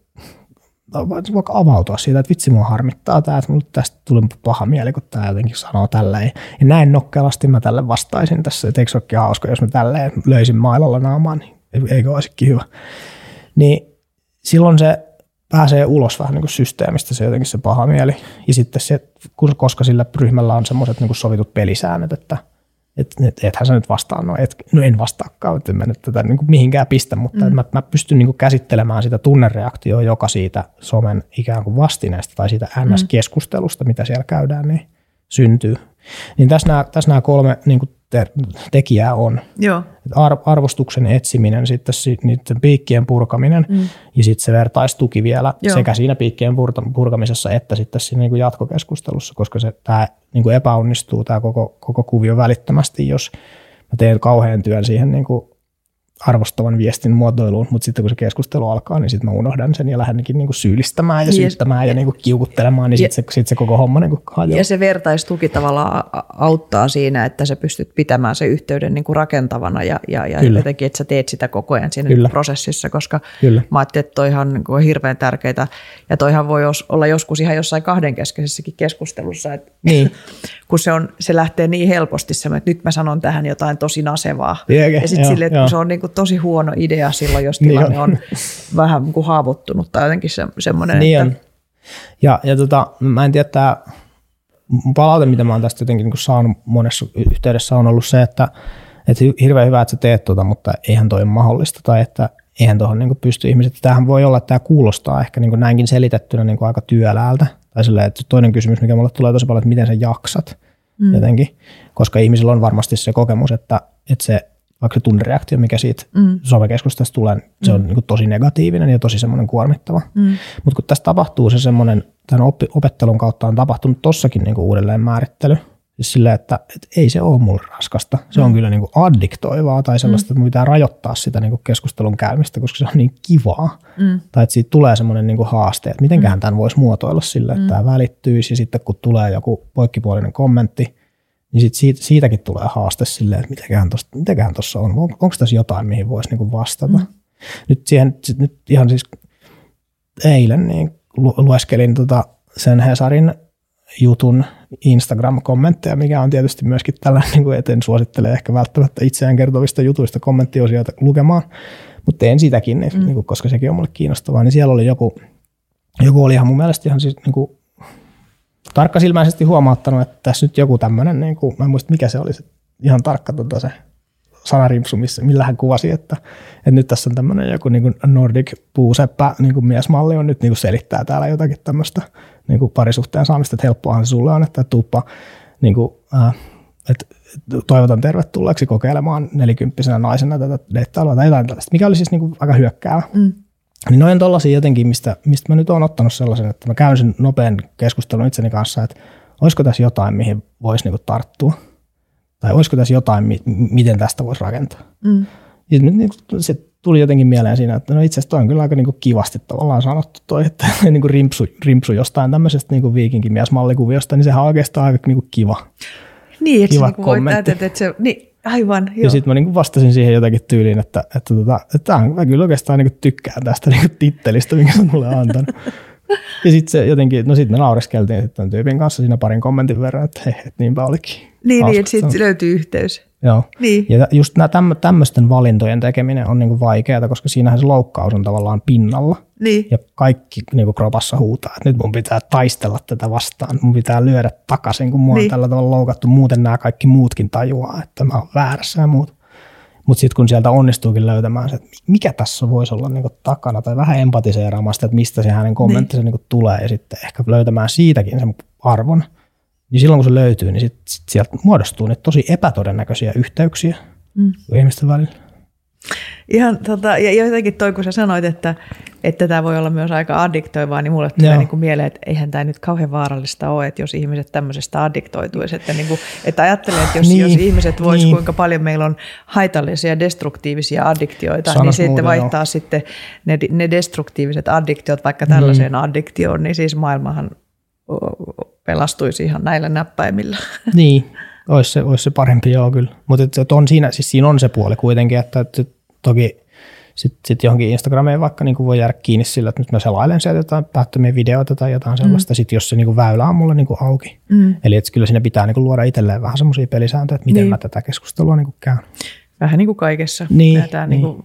vaikka avautua siitä, että vitsi mua harmittaa tämä, että mulle tästä tuli paha mieli, kun tämä jotenkin sanoo tälleen. Ja näin nokkelasti mä tälle vastaisin tässä, että eikö se olekin hauska, jos mä tälleen löisin mailalla naamaan, niin eikö olisikin hyvä. Niin silloin se pääsee ulos vähän niin kuin systeemistä se jotenkin se paha mieli. Ja sitten se, koska sillä ryhmällä on semmoiset niin kuin sovitut pelisäännöt, että et, et, ethän sä nyt vastaa, no, et, no en vastaakaan, että en mä nyt tätä niin kuin mihinkään pistä, mutta mm. mä, mä pystyn niin kuin käsittelemään sitä tunnereaktioa, joka siitä somen ikään kuin vastineesta tai siitä N S-keskustelusta, mitä siellä käydään, niin syntyy. Niin tässä nämä, tässä nämä kolme niin kuin te, tekijää on. Joo. Arvostuksen etsiminen, sitten niiden piikkien purkaminen mm. ja sitten se vertaistuki vielä Joo. sekä siinä piikkien purkamisessa että sitten siinä niin kuin jatkokeskustelussa, koska se, tämä niin kuin epäonnistuu tämä koko, koko kuvio välittömästi, jos mä teen kauhean työn siihen niin kuin arvostavan viestin muotoiluun, mutta sitten kun se keskustelu alkaa, niin sitten mä unohdan sen ja lähdenkin niinku syyllistämään ja syyttämään yes. ja niinku kiukuttelemaan, niin sitten se, sit se koko homma niinku hajoaa. Ja se vertaistuki tavallaan auttaa siinä, että sä pystyt pitämään sen yhteyden niinku rakentavana ja, ja, ja jotenkin, että sä teet sitä koko ajan siinä Kyllä. prosessissa, koska Kyllä. mä ajattelin, että toihan niinku on hirveän tärkeää ja toihan voi olla joskus ihan jossain kahdenkeskeisessäkin keskustelussa, että niin. kun se, on, se lähtee niin helposti semmoinen, että nyt mä sanon tähän jotain tosi nasevaa Tieke, ja sitten silleen, että jo. Se on niinku tosi huono idea silloin, jos tilanne niin on. on vähän kuin haavoittunut tai jotenkin se, semmoinen. Niin että... on. Ja, ja tota, mä en tiedä, tämä palaute, mitä mä oon tästä jotenkin niin saanut monessa yhteydessä, on ollut se, että et hirveän hyvä, että sä teet tuota, mutta eihän toi ole mahdollista. Tai että eihän tuohon niin kuin pysty ihmiset. Tämähän voi olla, että tämä kuulostaa ehkä niin kuin näinkin selitettynä niin kuin aika työläältä. Tai silleen, että toinen kysymys, mikä mulle tulee tosi paljon, että miten sä jaksat mm. jotenkin. Koska ihmisillä on varmasti se kokemus, että, että se vaikka se tunnereaktio, mikä siitä mm. somekeskustelusta tulee, se on mm. niin kuin tosi negatiivinen ja tosi semmoinen kuormittava. Mm. Mutta kun tässä tapahtuu se semmoinen, tämän oppi, opettelun kautta on tapahtunut tossakin niin kuin uudelleen määrittely. Siis silleen, että, että ei se ole mulle raskasta. Se on mm. kyllä niin kuin addiktoivaa tai sellaista, että mun pitää rajoittaa sitä niin kuin keskustelun käymistä, koska se on niin kivaa. Mm. Tai että siitä tulee semmoinen niin kuin haaste, että mitenköhän tämän voisi muotoilla sillä, että mm. tämä välittyisi. Ja sitten kun tulee joku poikkipuolinen kommentti, niin sit siitä, siitäkin tulee haaste silleen, että mitäköhän tuossa mitäköhän tuossa on. on. Onko tässä jotain, mihin voisi niin kuin vastata? Mm. Nyt, siihen, sit, nyt ihan siis eilen niin lu, lueskelin tota sen Hesarin jutun Instagram-kommentteja, mikä on tietysti myöskin tällainen, että en suosittele ehkä välttämättä itseään kertovista jutuista kommenttiosioita lukemaan, mutta teen sitäkin, mm. koska sekin on mulle kiinnostavaa. Niin siellä oli joku, joku oli ihan mun mielestä ihan siis niin kuin tarkkasilmäisesti huomauttanut, että tässä nyt joku tämmöinen, niin kuin, mä en muista mikä se oli se, ihan tarkka tota se sanarimpsu, missä, millä hän kuvasi, että, että nyt tässä on tämmöinen joku niin kuin Nordic puuseppä niin kuin miesmalli on nyt niin kuin selittää täällä jotakin tämmöistä niin kuin parisuhteen saamista, että helppoahan se sulle on, että tuuppa, niin kuin, äh, että toivotan tervetulleeksi kokeilemaan nelikymppisenä naisena tätä deittailua tai jotain tällaista, mikä oli siis niin kuin aika hyökkäävä. Mm. Niin noin tollaisia jotenkin, mistä, mistä mä nyt oon ottanut sellaisen, että mä käyn sen nopean keskustelun itseni kanssa, että olisiko tässä jotain, mihin voisi niin kuin tarttua. Tai olisiko tässä jotain, miten tästä voisi rakentaa. Mm. Se tuli jotenkin mieleen siinä, että no itse asiassa toi on kyllä aika niinku kivasti tavallaan sanottu toi, että niinku rimpsu, rimpsu jostain tämmöisestä niinku viikinkimiesmallikuviosta, niin sehän on oikeastaan aika niinku kiva niin, kiva niinku kommentti. Voit, että se, niin, aivan. Jo. Ja sitten mä niinku vastasin siihen jotakin tyyliin, että, että, tota, että mä kyllä oikeastaan niinku tykkään tästä niinku tittelistä, minkä sä mulle antanut. Ja sitten se jotenkin, no sitten me naureskeltiin sitten tämän tyypin kanssa siinä parin kommentin verran, että hei, et niinpä olikin. Niin, niin että sitten löytyy yhteys. Joo. Niin. Ja just nämä tämmöisten valintojen tekeminen on niinku vaikeaa, koska siinähän se loukkaus on tavallaan pinnalla. Niin. Ja kaikki niinku kropassa huutaa, että nyt mun pitää taistella tätä vastaan, mun pitää lyödä takaisin, kun mua niin. on tällä tavalla loukattu. Muuten nämä kaikki muutkin tajuaa, että mä oon väärässä ja muut. Mutta sitten kun sieltä onnistuukin löytämään se, että mikä tässä voisi olla niinku takana, tai vähän empatiseeraamaan sitä, että mistä se hänen kommenttinsa niin. niinku tulee, ja sitten ehkä löytämään siitäkin sen arvon, niin silloin kun se löytyy, niin sit, sit sieltä muodostuu niitä tosi epätodennäköisiä yhteyksiä mm. ihmisten välillä. Ihan, tota, ja jotenkin toi, kun sä sanoit, että tämä voi olla myös aika addiktoivaa, niin mulle tulee niinku mieleen, että eihän tämä nyt kauhean vaarallista ole, että jos ihmiset tämmöisestä addiktoituisi. Että, niinku, että ajattelee, että jos, niin, jos ihmiset vois, niin. kuinka paljon meillä on haitallisia ja destruktiivisia addiktioita, Sanos niin sitten vaihtaa jo. sitten ne, ne destruktiiviset addiktiot vaikka tällaiseen mm. addiktioon, niin siis maailmahan pelastuisi ihan näillä näppäimillä. Niin. Olisi se, olisi se parempi, joo kyllä. Mutta on siinä, siis siinä on se puoli kuitenkin, että, että toki sitten sit johonkin Instagrameen vaikka niin kuin voi jäädä kiinni sillä, että nyt mä selailen sieltä jotain päättömiä videoita tai jotain sellaista, mm. sitten jos se niin kuin väylä on mulle niin kuin auki. Mm. Eli että kyllä siinä pitää niin kuin luoda itselleen vähän semmoisia pelisääntöjä, että miten niin. mä tätä keskustelua niin kuin käyn. Vähän niin kuin kaikessa. Niin, tämä niin. niin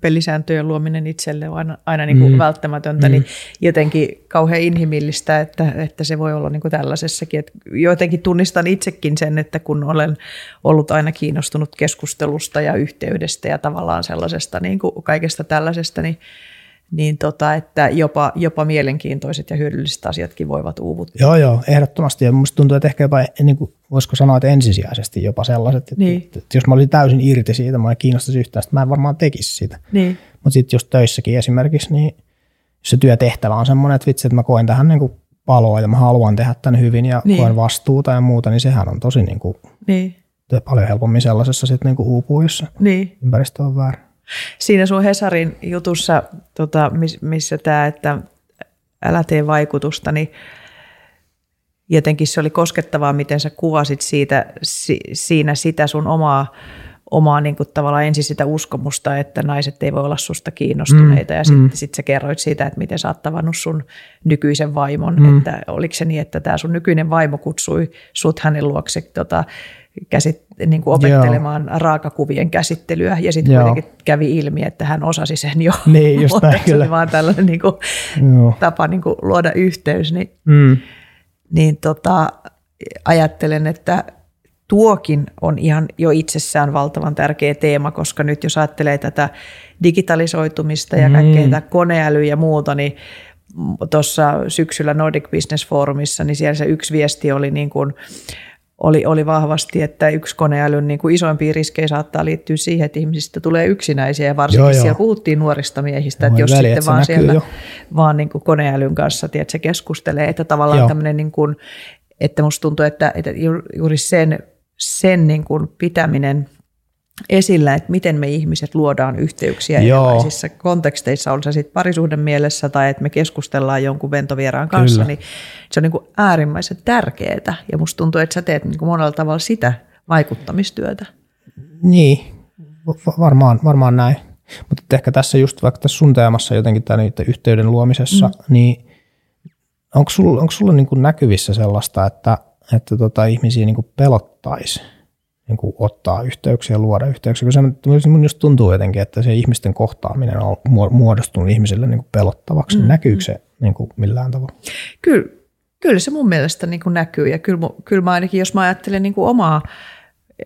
pelisääntöjen luominen itselle on aina, aina niin kuin mm. välttämätöntä, mm. niin jotenkin kauhean inhimillistä, että, että se voi olla niin kuin tällaisessakin. Että jotenkin tunnistan itsekin sen, että kun olen ollut aina kiinnostunut keskustelusta ja yhteydestä ja tavallaan sellaisesta niin kuin kaikesta tällaisesta, niin, niin tota, että jopa, jopa mielenkiintoiset ja hyödylliset asiatkin voivat uuvuttaa. Joo, joo, ehdottomasti. Ja minusta tuntuu, että ehkä jopa niin kuin voisiko sanoa, että ensisijaisesti jopa sellaiset, että, niin. että, että jos mä olisin täysin irti siitä, mä en kiinnostaisi yhtään, että mä en varmaan tekisi sitä. Niin. Mutta sitten jos töissäkin esimerkiksi, niin se työtehtävä on semmoinen, että vitsi, että mä koen tähän niin kuin paloa ja mä haluan tehdä tämän hyvin ja niin. koen vastuuta ja muuta, niin sehän on tosi niin kuin, niin. paljon helpommin sellaisessa sitten niin kuin uupuu, jossa niin. ympäristö on väärä. Siinä sun Hesarin jutussa, tota, missä tämä, että älä tee vaikutusta, niin jotenkin se oli koskettavaa, miten sä kuvasit siitä, si, siinä sitä sun omaa, omaa niin kuin tavallaan ensin sitä uskomusta, että naiset ei voi olla susta kiinnostuneita. Mm, ja sitten mm. sit sä kerroit siitä, että miten sä oot tavannut sun nykyisen vaimon. Mm. Että oliko se niin, että tämä sun nykyinen vaimo kutsui sut hänen luokse tota, käsit, niin kuin opettelemaan Joo. raakakuvien käsittelyä. Ja sitten kuitenkin kävi ilmi, että hän osasi sen jo. Niin, just näin kyllä. Se oli vaan tällainen niin kuin, tapa niin kuin, luoda yhteys. Niin. Mm. Niin tota, ajattelen, että tuokin on ihan jo itsessään valtavan tärkeä teema, koska nyt jos ajattelee tätä digitalisoitumista ja kaikkea mm. tätä koneälyä ja muuta, niin tuossa syksyllä Nordic Business Forumissa, niin siellä se yksi viesti oli, niin kuin, oli, oli vahvasti, että yksi koneälyn niin kuin isoimpia riskejä saattaa liittyä siihen, että ihmisistä tulee yksinäisiä, ja varsinkin joo, siellä joo. puhuttiin nuorista miehistä, no, että jos väliä, sitten että vaan siellä jo. vaan niin kuin koneälyn kanssa tiedät, se keskustelee, että tavallaan tämmöinen, niin kuin, että musta tuntuu, että, että juuri sen, sen niin kuin pitäminen esillä, että miten me ihmiset luodaan yhteyksiä erilaisissa konteksteissa, on se sitten parisuhden mielessä tai että me keskustellaan jonkun ventovieraan kanssa, kyllä. niin se on niin kuin äärimmäisen tärkeää ja musta tuntuu, että sä teet niin kuin monella tavalla sitä vaikuttamistyötä. Niin, varmaan, varmaan näin. Mutta ehkä tässä just vaikka tässä sun teemassa jotenkin tämän yhteyden luomisessa, mm. niin onko sulla, onko sulla niin kuin näkyvissä sellaista, että, että tota ihmisiä niin kuin pelottaisi? Niin ottaa yhteyksiä ja luoda yhteyksiä. Minun just tuntuu jotenkin, että se ihmisten kohtaaminen on muodostunut ihmisille niin kuin pelottavaksi. Mm. Näkyykö se niin kuin millään tavalla? Kyllä, kyllä se mun mielestä niin kuin näkyy. Ja kyllä, kyllä mä ainakin, jos mä ajattelen niin kuin omaa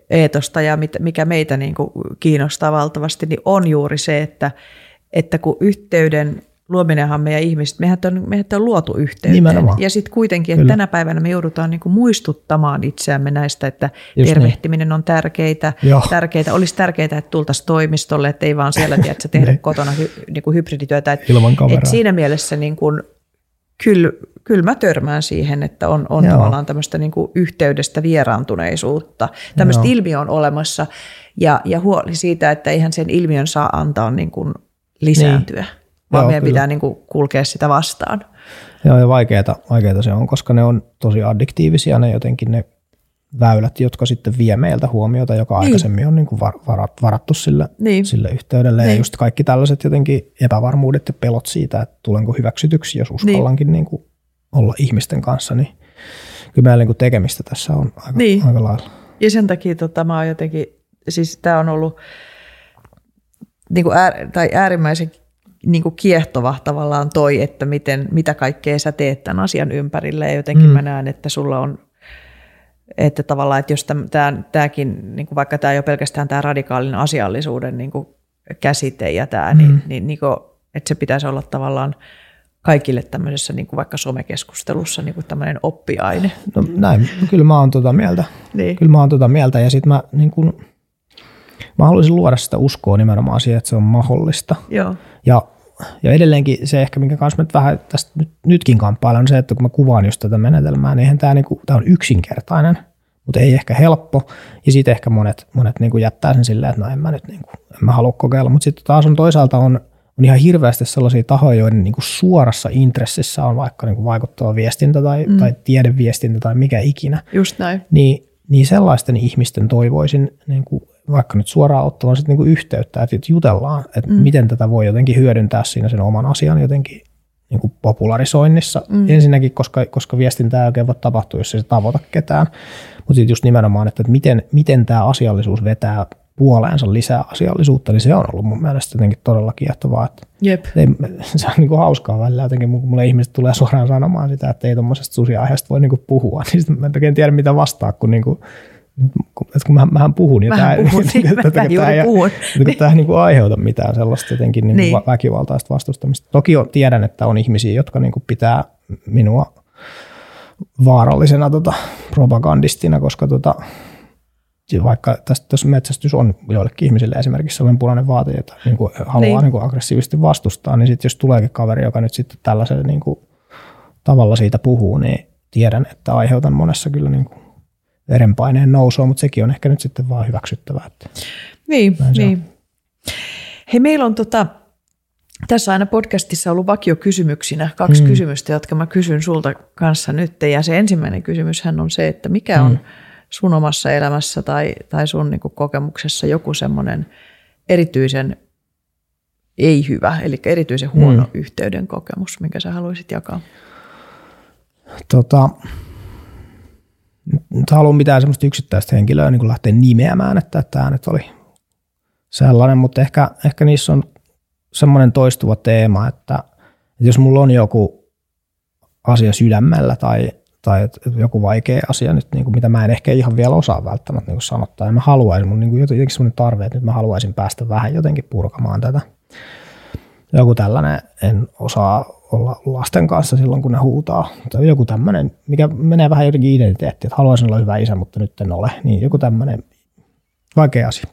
eetosta ja mikä meitä niin kuin kiinnostaa valtavasti, niin on juuri se, että, että kun yhteyden luominenhan meidän ihmiset, mehän on, mehän on luotu yhteyteen. Nimenomaan. Ja sitten kuitenkin, että kyllä. tänä päivänä me joudutaan niinku muistuttamaan itseämme näistä, että just tervehtiminen niin. on tärkeää. Tärkeitä. Olisi tärkeää, että tultaisiin toimistolle, että ei vaan siellä tiedätkö, tehdä kotona hy, niinku hybridityötä. Et, ilman kameraa. Et siinä mielessä niinku, kyllä kyl mä törmään siihen, että on, on tavallaan tämmöistä niinku yhteydestä vieraantuneisuutta. Tämmöistä ilmiö on olemassa ja, ja huoli siitä, että eihän sen ilmiön saa antaa niinku lisääntyä. Niin. Vaan meidän pitää niin kuin kulkea sitä vastaan. Joo, ja vaikeata, vaikeata se on, koska ne on tosi addiktiivisia ne jotenkin ne väylät, jotka sitten vie meiltä huomiota, joka niin. aikaisemmin on niin kuin var, var, varattu sille, niin. sille yhteydelle. Niin. Ja just kaikki tällaiset jotenkin epävarmuudet ja pelot siitä, että tulenko hyväksytyksi, jos uskallankin niin. Niin kuin olla ihmisten kanssa. Niin kyllä meillä niin kuin tekemistä tässä on aika, niin. aika lailla. Ja sen takia tota, mä oon jotenkin, siis tää on ollut niin kuin äär, tai äärimmäisen niin kuin kiehtova tavallaan toi, että miten, mitä kaikkea sä teet tämän asian ympärillä ja jotenkin mm. mä näen, että sulla on, että tavallaan, että jos tämän, tämäkin, niin kuin vaikka tämä ei ole pelkästään tämä radikaalinen asiallisuuden niin kuin käsite ja tämä, mm. niin, niin, niin kuin, että se pitäisi olla tavallaan kaikille tämmöisessä niin kuin vaikka somekeskustelussa niin kuin tämmöinen oppiaine. No näin, kyllä mä oon tota mieltä. Niin. Kyllä mä oon tota mieltä ja sit mä niin kuin, mä haluaisin luoda sitä uskoa nimenomaan siihen, että se on mahdollista. Joo. Ja Ja edelleenkin se ehkä, minkä kanssa mä nyt vähän tästä nyt, nytkin kamppailen, on se, että kun mä kuvaan just tätä menetelmää, niin eihän tämä niinku, tää on yksinkertainen, mutta ei ehkä helppo. Ja siitä ehkä monet, monet niinku jättää sen silleen, että no en mä nyt niinku, en mä halua kokeilla. Mutta sitten taas on toisaalta on, on ihan hirveästi sellaisia tahoja, joiden niinku suorassa intressissä on vaikka niinku vaikuttava viestintä tai, mm. tai tiedeviestintä tai mikä ikinä. Just näin. Niin, niin sellaisten ihmisten toivoisin niinku, vaikka nyt suoraan ottamaan sit niinku yhteyttä, että jutellaan, että mm. miten tätä voi jotenkin hyödyntää siinä sen oman asian jotenkin niinku popularisoinnissa. Mm. Ensinnäkin, koska, koska viestintää ei oikein voi tapahtua, jos ei se tavoita ketään. Mutta sitten just nimenomaan, että miten, miten tämä asiallisuus vetää puoleensa lisää asiallisuutta, niin se on ollut mun mielestä jotenkin todella kiehtovaa. Jep. Ei, se on niinku hauskaa välillä jotenkin, kun mulle ihmiset tulee suoraan sanomaan sitä, että ei tuommoisesta susia-aiheesta voi niinku puhua, niin sitten mä en oikein tiedä mitä vastaa, kun niinku että kun mä, mähän puhun, ja mähän tämä, puhun, niin, tätä, tätä, tämä, ja, puhun. Niin. tämä ei niin kuin aiheuta mitään sellaista jotenkin niin kuin niin. väkivaltaista vastustamista. Toki on, tiedän, että on ihmisiä, jotka niin kuin pitää minua vaarallisena tota, propagandistina, koska tota, vaikka tästä, tässä metsästys on joillekin ihmisille esimerkiksi sellainen punainen vaate, jota niin kuin haluaa niin. Niin kuin aggressiivisesti vastustaa, niin sit, jos tuleekin kaveri, joka nyt sitten tällaisella niin kuin tavalla siitä puhuu, niin tiedän, että aiheutan monessa kyllä niin kuin verenpaineen nousua, mutta sekin on ehkä nyt sitten vaan hyväksyttävää. Niin, niin. Hei, meillä on tota, tässä aina podcastissa ollut vakiokysymyksinä kaksi hmm. kysymystä, jotka mä kysyn sulta kanssa nyt. Ja se ensimmäinen kysymyshän on se, että mikä hmm. on sun omassa elämässä tai, tai sun niinku kokemuksessa joku semmoinen erityisen ei hyvä, eli erityisen huono hmm. yhteyden kokemus, minkä sä haluaisit jakaa? Tota... Nyt haluan mitään semmoista yksittäistä henkilöä niin kuin lähteä nimeämään, että tämä nyt oli sellainen, mutta ehkä, ehkä niissä on semmoinen toistuva teema, että, että jos mulla on joku asia sydämellä tai, tai et, et joku vaikea asia nyt, niin kuin, mitä mä en ehkä ihan vielä osaa välttämättä niin kuin sanottaa, ja mä haluaisin, mun niin jotenkin semmoinen tarve, että nyt mä haluaisin päästä vähän jotenkin purkamaan tätä. Joku tällainen, en osaa olla lasten kanssa silloin, kun ne huutaa, tai joku tämmöinen, mikä menee vähän jotenkin identiteettiin, että haluaisin olla hyvä isä, mutta nyt en ole, niin joku tämmöinen vaikea asia.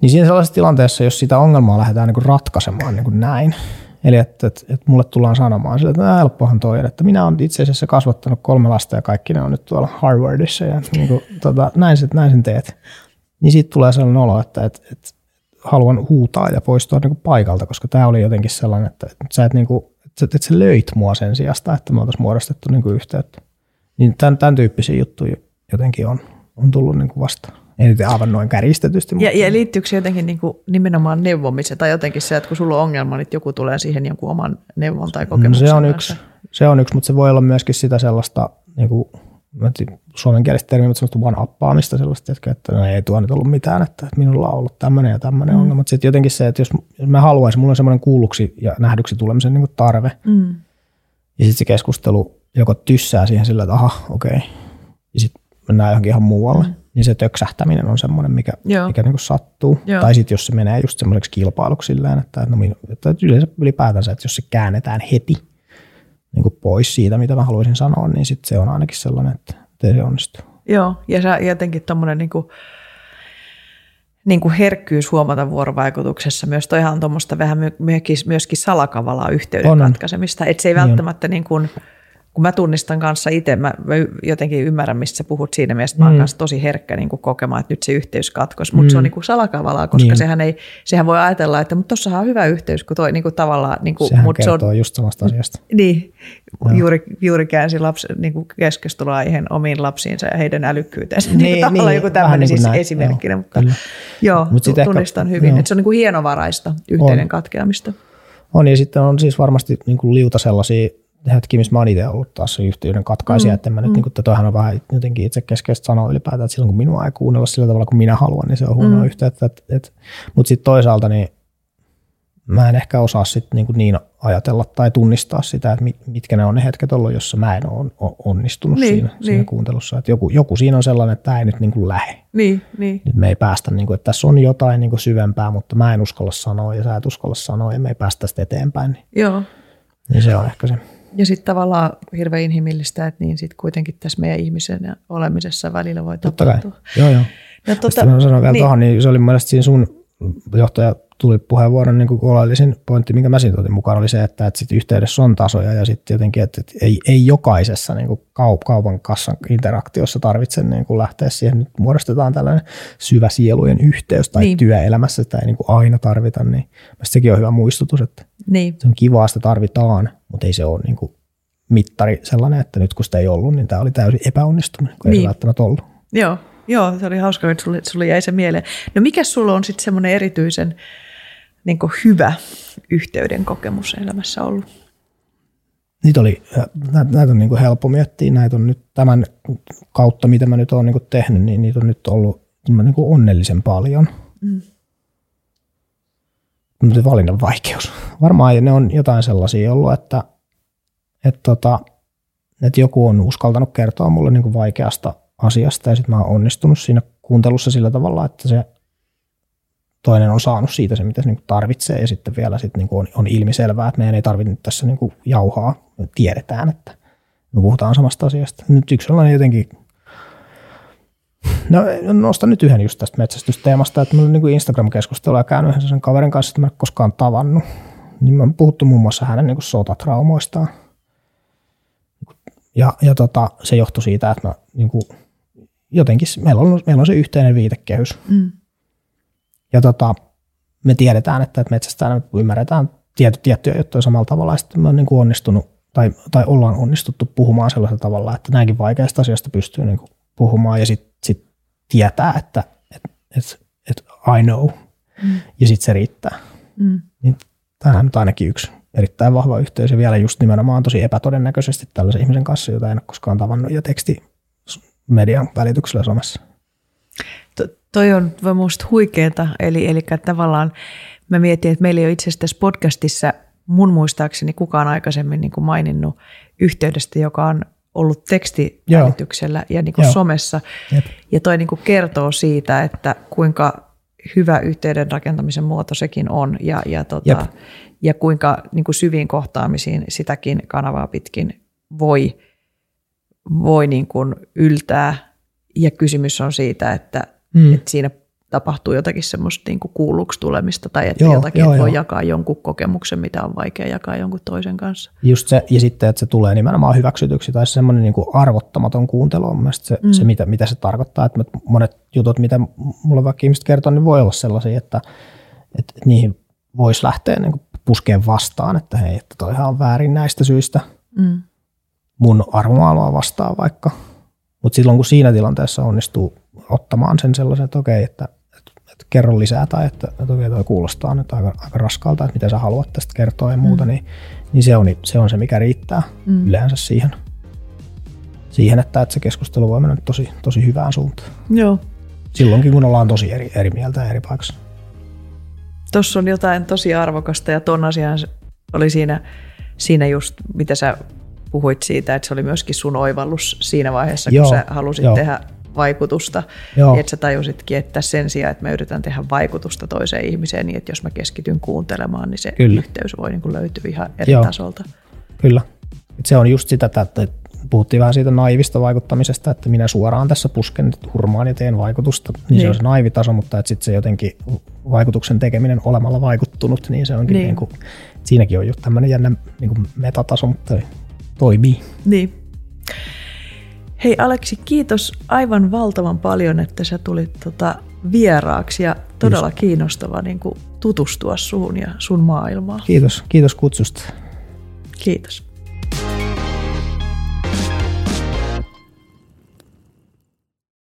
Niin siinä sellaisessa tilanteessa, jos sitä ongelmaa lähdetään niin kuin ratkaisemaan niin kuin näin, eli että, että, että mulle tullaan sanomaan sille, että helppohan toi, että minä olen itse asiassa kasvattanut kolme lasta ja kaikki ne on nyt tuolla Harvardissa ja niin kuin, tota, näin, näin sen teet. Niin siitä tulee sellainen olo, että, että, että haluan huutaa ja poistua niin kuin paikalta, koska tämä oli jotenkin sellainen, että, että, sä, et, niin kuin, että, että sä löit mua sen sijasta, että me oltaisiin muodostettu niin kuin yhteyttä. Niin tämän, tämän tyyppisiä juttuja jotenkin on, on tullut niin kuin vastaan. Ei nyt aivan noin kärjistetysti. Mutta... Ja, ja liittyykö se jotenkin niin kuin nimenomaan neuvomiseen tai jotenkin se, että kun sulla on ongelma, niin joku tulee siihen jonkun oman neuvon tai kokemuksen? No se, on yksi, se on yksi, mutta se voi olla myöskin sitä sellaista, niin kuin, suomenkielistä termiä, mutta sellaista one-uppaamista sellaista, että no ei tuo nyt ollut mitään, että minulla on ollut tämmöinen ja tämmöinen mm. ongelma. Mutta sitten jotenkin se, että jos mä haluaisin, mulla on semmoinen kuulluksi ja nähdyksi tulemisen niin kuin tarve. Mm. Ja sitten se keskustelu joko tyssää siihen sillä, että aha, okei. Okay. Ja sitten mennään johonkin ihan muualle. Mm. Niin se töksähtäminen on semmoinen, mikä, mikä niin kuin sattuu. Joo. Tai sitten jos se menee just semmoiseksi kilpailuksi silleen, että, no, että yleensä ylipäätänsä, että jos se käännetään heti niin kuin pois siitä, mitä mä haluaisin sanoa, niin sitten se on ainakin sellainen, että se onnistuu. Joo, ja sä jotenkin tommoinen niin kuin, niin kuin herkkyys huomata vuorovaikutuksessa myös. Toihan on tuommoista vähän myöskin salakavalaa yhteyden on. Ratkaisemista, että se ei välttämättä niin kuin... Kun mä tunnistan kanssa itse, mä jotenkin ymmärrän, mistä sä puhut siinä mielessä, että mä oon mm. kanssa tosi herkkä niin kuin kokemaan, että nyt se yhteys katkosi, mutta mm. se on niin kuin salakavalaa, koska niin. sehän, ei, sehän voi ajatella, että mutta tossahan on hyvä yhteys, kun toi niin kuin tavallaan... Niin kuin, sehän mut kertoo se on, just samasta asiasta. Niin, no. juuri, juuri käänsi niin keskustelua aiheen omiin lapsiinsa ja heidän älykkyyteensä. Niin, niin, tavallaan niin, joku tämmöinen niin siis näin. Esimerkkinä, joo, mutta kyllä. joo, mut tu- tunnistan ehkä, hyvin, joo. Että se on niin kuin hienovaraista yhteyden on. Katkeamista. On, ja sitten on siis varmasti niin kuin liuta sellaisia... hetki, missä mä oon itse ollut taas se yhteyden katkaisija, mm, että mä nyt, mm. niin kun, että toihan on vähän jotenkin itsekeskeistä sanoa ylipäätään, että silloin kun minua ei kuunnella sillä tavalla, kun minä haluan, niin se on huono mm. yhteyttä. Et, et, mutta sitten toisaalta niin mä en ehkä osaa sit niin, niin ajatella tai tunnistaa sitä, että mitkä ne on ne hetket ollut, jossa mä en ole onnistunut niin, siinä, niin. siinä kuuntelussa. Et joku, joku siinä on sellainen, että tämä ei nyt niin kuin lähe. Niin, niin. Nyt me ei päästä, niin kuin, että tässä on jotain niin kuin syvempää, mutta mä en uskalla sanoa ja sä et uskalla sanoa ja me ei päästä tästä eteenpäin. Niin. Joo. Niin se on ehkä se. Ja sitten tavallaan hirveän inhimillistä, että niin sitten kuitenkin tässä meidän ihmisen olemisessa välillä voi tapahtua. Joo, joo. No, tuota, mä sanoin vielä niin, tuohon, niin se oli mielestäni siinä sun johtaja tuli puheenvuoron niin oleellisin pointti, minkä mä siinä otin mukaan, oli se, että, että sit yhteydessä on tasoja ja sitten jotenkin, että, että ei, ei jokaisessa niin kuin kaupan kassan interaktiossa tarvitse niin kuin lähteä siihen, nyt muodostetaan tällainen syvä sielujen yhteys tai niin. työelämässä, sitä ei niin kuin aina tarvita, niin mielestäni sekin on hyvä muistutus, että niin. se on kivaa, sitä tarvitaan, mutta ei se ole niin kuin mittari sellainen, että nyt kun sitä ei ollut, niin tämä oli täysin epäonnistunut, kun niin. ei se välttämättä ollut. Joo. Joo, se oli hauska, että sulle, sulle jäi se mieleen. No mikä sulla on sitten semmoinen erityisen niin kuin hyvä yhteyden kokemus elämässä ollut? Niitä oli, näitä on niin kuin helppo miettiä, näitä on nyt tämän kautta, mitä mä nyt olen niin kuin tehnyt, niin niitä on nyt ollut niin kuin onnellisen paljon. Mm. Mutta valinnan vaikeus. Varmaan ne on jotain sellaisia ollut, että, että, että, että joku on uskaltanut kertoa mulle niin kuin vaikeasta asiasta ja sitten mä oon onnistunut siinä kuuntelussa sillä tavalla, että se toinen on saanut siitä se, mitä se niinku tarvitsee ja sitten vielä sit niinku on, on ilmiselvää, että meidän ei tarvitse nyt tässä niinku jauhaa, me tiedetään, että me puhutaan samasta asiasta. Nyt yksi sellainen jotenkin, no nostan nyt yhden just tästä metsästysteemasta, että mä olen niinku Instagram-keskustelua käynyt yhden sen kaverin kanssa, että mä en koskaan tavannut, niin mä oon puhuttu muun muassa hänen niinku sotatraumoistaan ja, ja tota, se johtui siitä, että mä niinku jotenkin meillä on, meillä on se yhteinen viitekehys. Mm. Ja tota, me tiedetään, että, että metsästään ymmärretään tiety, tiettyjä juttuja samalla tavalla. Sitten me on niin kuin onnistunut, tai, tai ollaan onnistuttu puhumaan sellaisella tavalla, että näinkin vaikeasta asiasta pystyy niin kuin puhumaan ja sitten sit tietää, että et, et, et I know. Mm. Ja sitten se riittää. Mm. Niin tämähän on ainakin yksi erittäin vahva yhteys. Ja vielä just nimenomaan tosi epätodennäköisesti tällaisen ihmisen kanssa, jota en ole koskaan tavannut. Ja teksti median välityksellä somessa. To, toi on minusta huikeeta, eli, eli tavallaan mä mietin, että meillä ei ole itse asiassa tässä podcastissa mun muistaakseni kukaan aikaisemmin niin kuin maininnut yhteydestä, joka on ollut tekstivälityksellä ja niin kuin somessa. Jep. Ja toi niin kuin kertoo siitä, että kuinka hyvä yhteyden rakentamisen muoto sekin on ja, ja, tota, ja kuinka niin kuin syviin kohtaamisiin sitäkin kanavaa pitkin voi, voi niin kuin yltää. Ja kysymys on siitä, että, mm. että siinä tapahtuu jotakin semmoista niin kuin kuulluksi tulemista tai että joo, jotakin joo, voi joo. jakaa jonkun kokemuksen, mitä on vaikea jakaa jonkun toisen kanssa. Just se, ja sitten, että se tulee nimenomaan hyväksytyksi tai semmoinen niin kuin arvottamaton kuuntelu on mielestäni se, mm. se mitä, mitä se tarkoittaa. Että monet jutut, mitä mulle vaikka ihmiset kertoo, niin voi olla sellaisia, että, että niihin voisi lähteä niin kuin puskeen vastaan, että hei, että toihan on väärin näistä syistä. Mm. Mun arvomaailmaa vastaan vaikka. Mutta silloin, kun siinä tilanteessa onnistuu ottamaan sen sellaisen, että okei, että kerro lisää tai että, että oikein toi kuulostaa nyt aika, aika raskalta, että mitä sä haluat tästä kertoa ja muuta, mm. niin, niin, se on, niin se on se, mikä riittää mm. yleensä siihen, siihen että, että se keskustelu voi mennä tosi, tosi hyvään suuntaan. Joo. Silloinkin, kun ollaan tosi eri, eri mieltä ja eri paikassa. Tuossa on jotain tosi arvokasta ja tuon asian oli siinä, siinä just, mitä sä puhuit siitä, että se oli myöskin sun oivallus siinä vaiheessa, joo, kun sä halusit joo. tehdä vaikutusta. Joo. Että sä tajusitkin, että sen sijaan, että mä yritän tehdä vaikutusta toiseen ihmiseen, niin että jos mä keskityn kuuntelemaan, niin se Kyllä. yhteys voi niin kuin löytyä ihan eri Joo. tasolta. Kyllä. Et se on just sitä, että puhuttiin vähän siitä naivista vaikuttamisesta, että minä suoraan tässä pusken hurmaan ja teen vaikutusta, niin, niin. se on se naivitaso, mutta että sitten se jotenkin vaikutuksen tekeminen olemalla vaikuttunut, niin se onkin niin, niin kuin, siinäkin on jo tämmöinen jännä niin kuin metataso, mutta toimii. Niin. Hei Aleksi, kiitos aivan valtavan paljon, että sä tulit tota vieraaksi ja todella Just. kiinnostavaa niin kuin tutustua suhun ja sun maailmaan. Kiitos, kiitos kutsusta. Kiitos.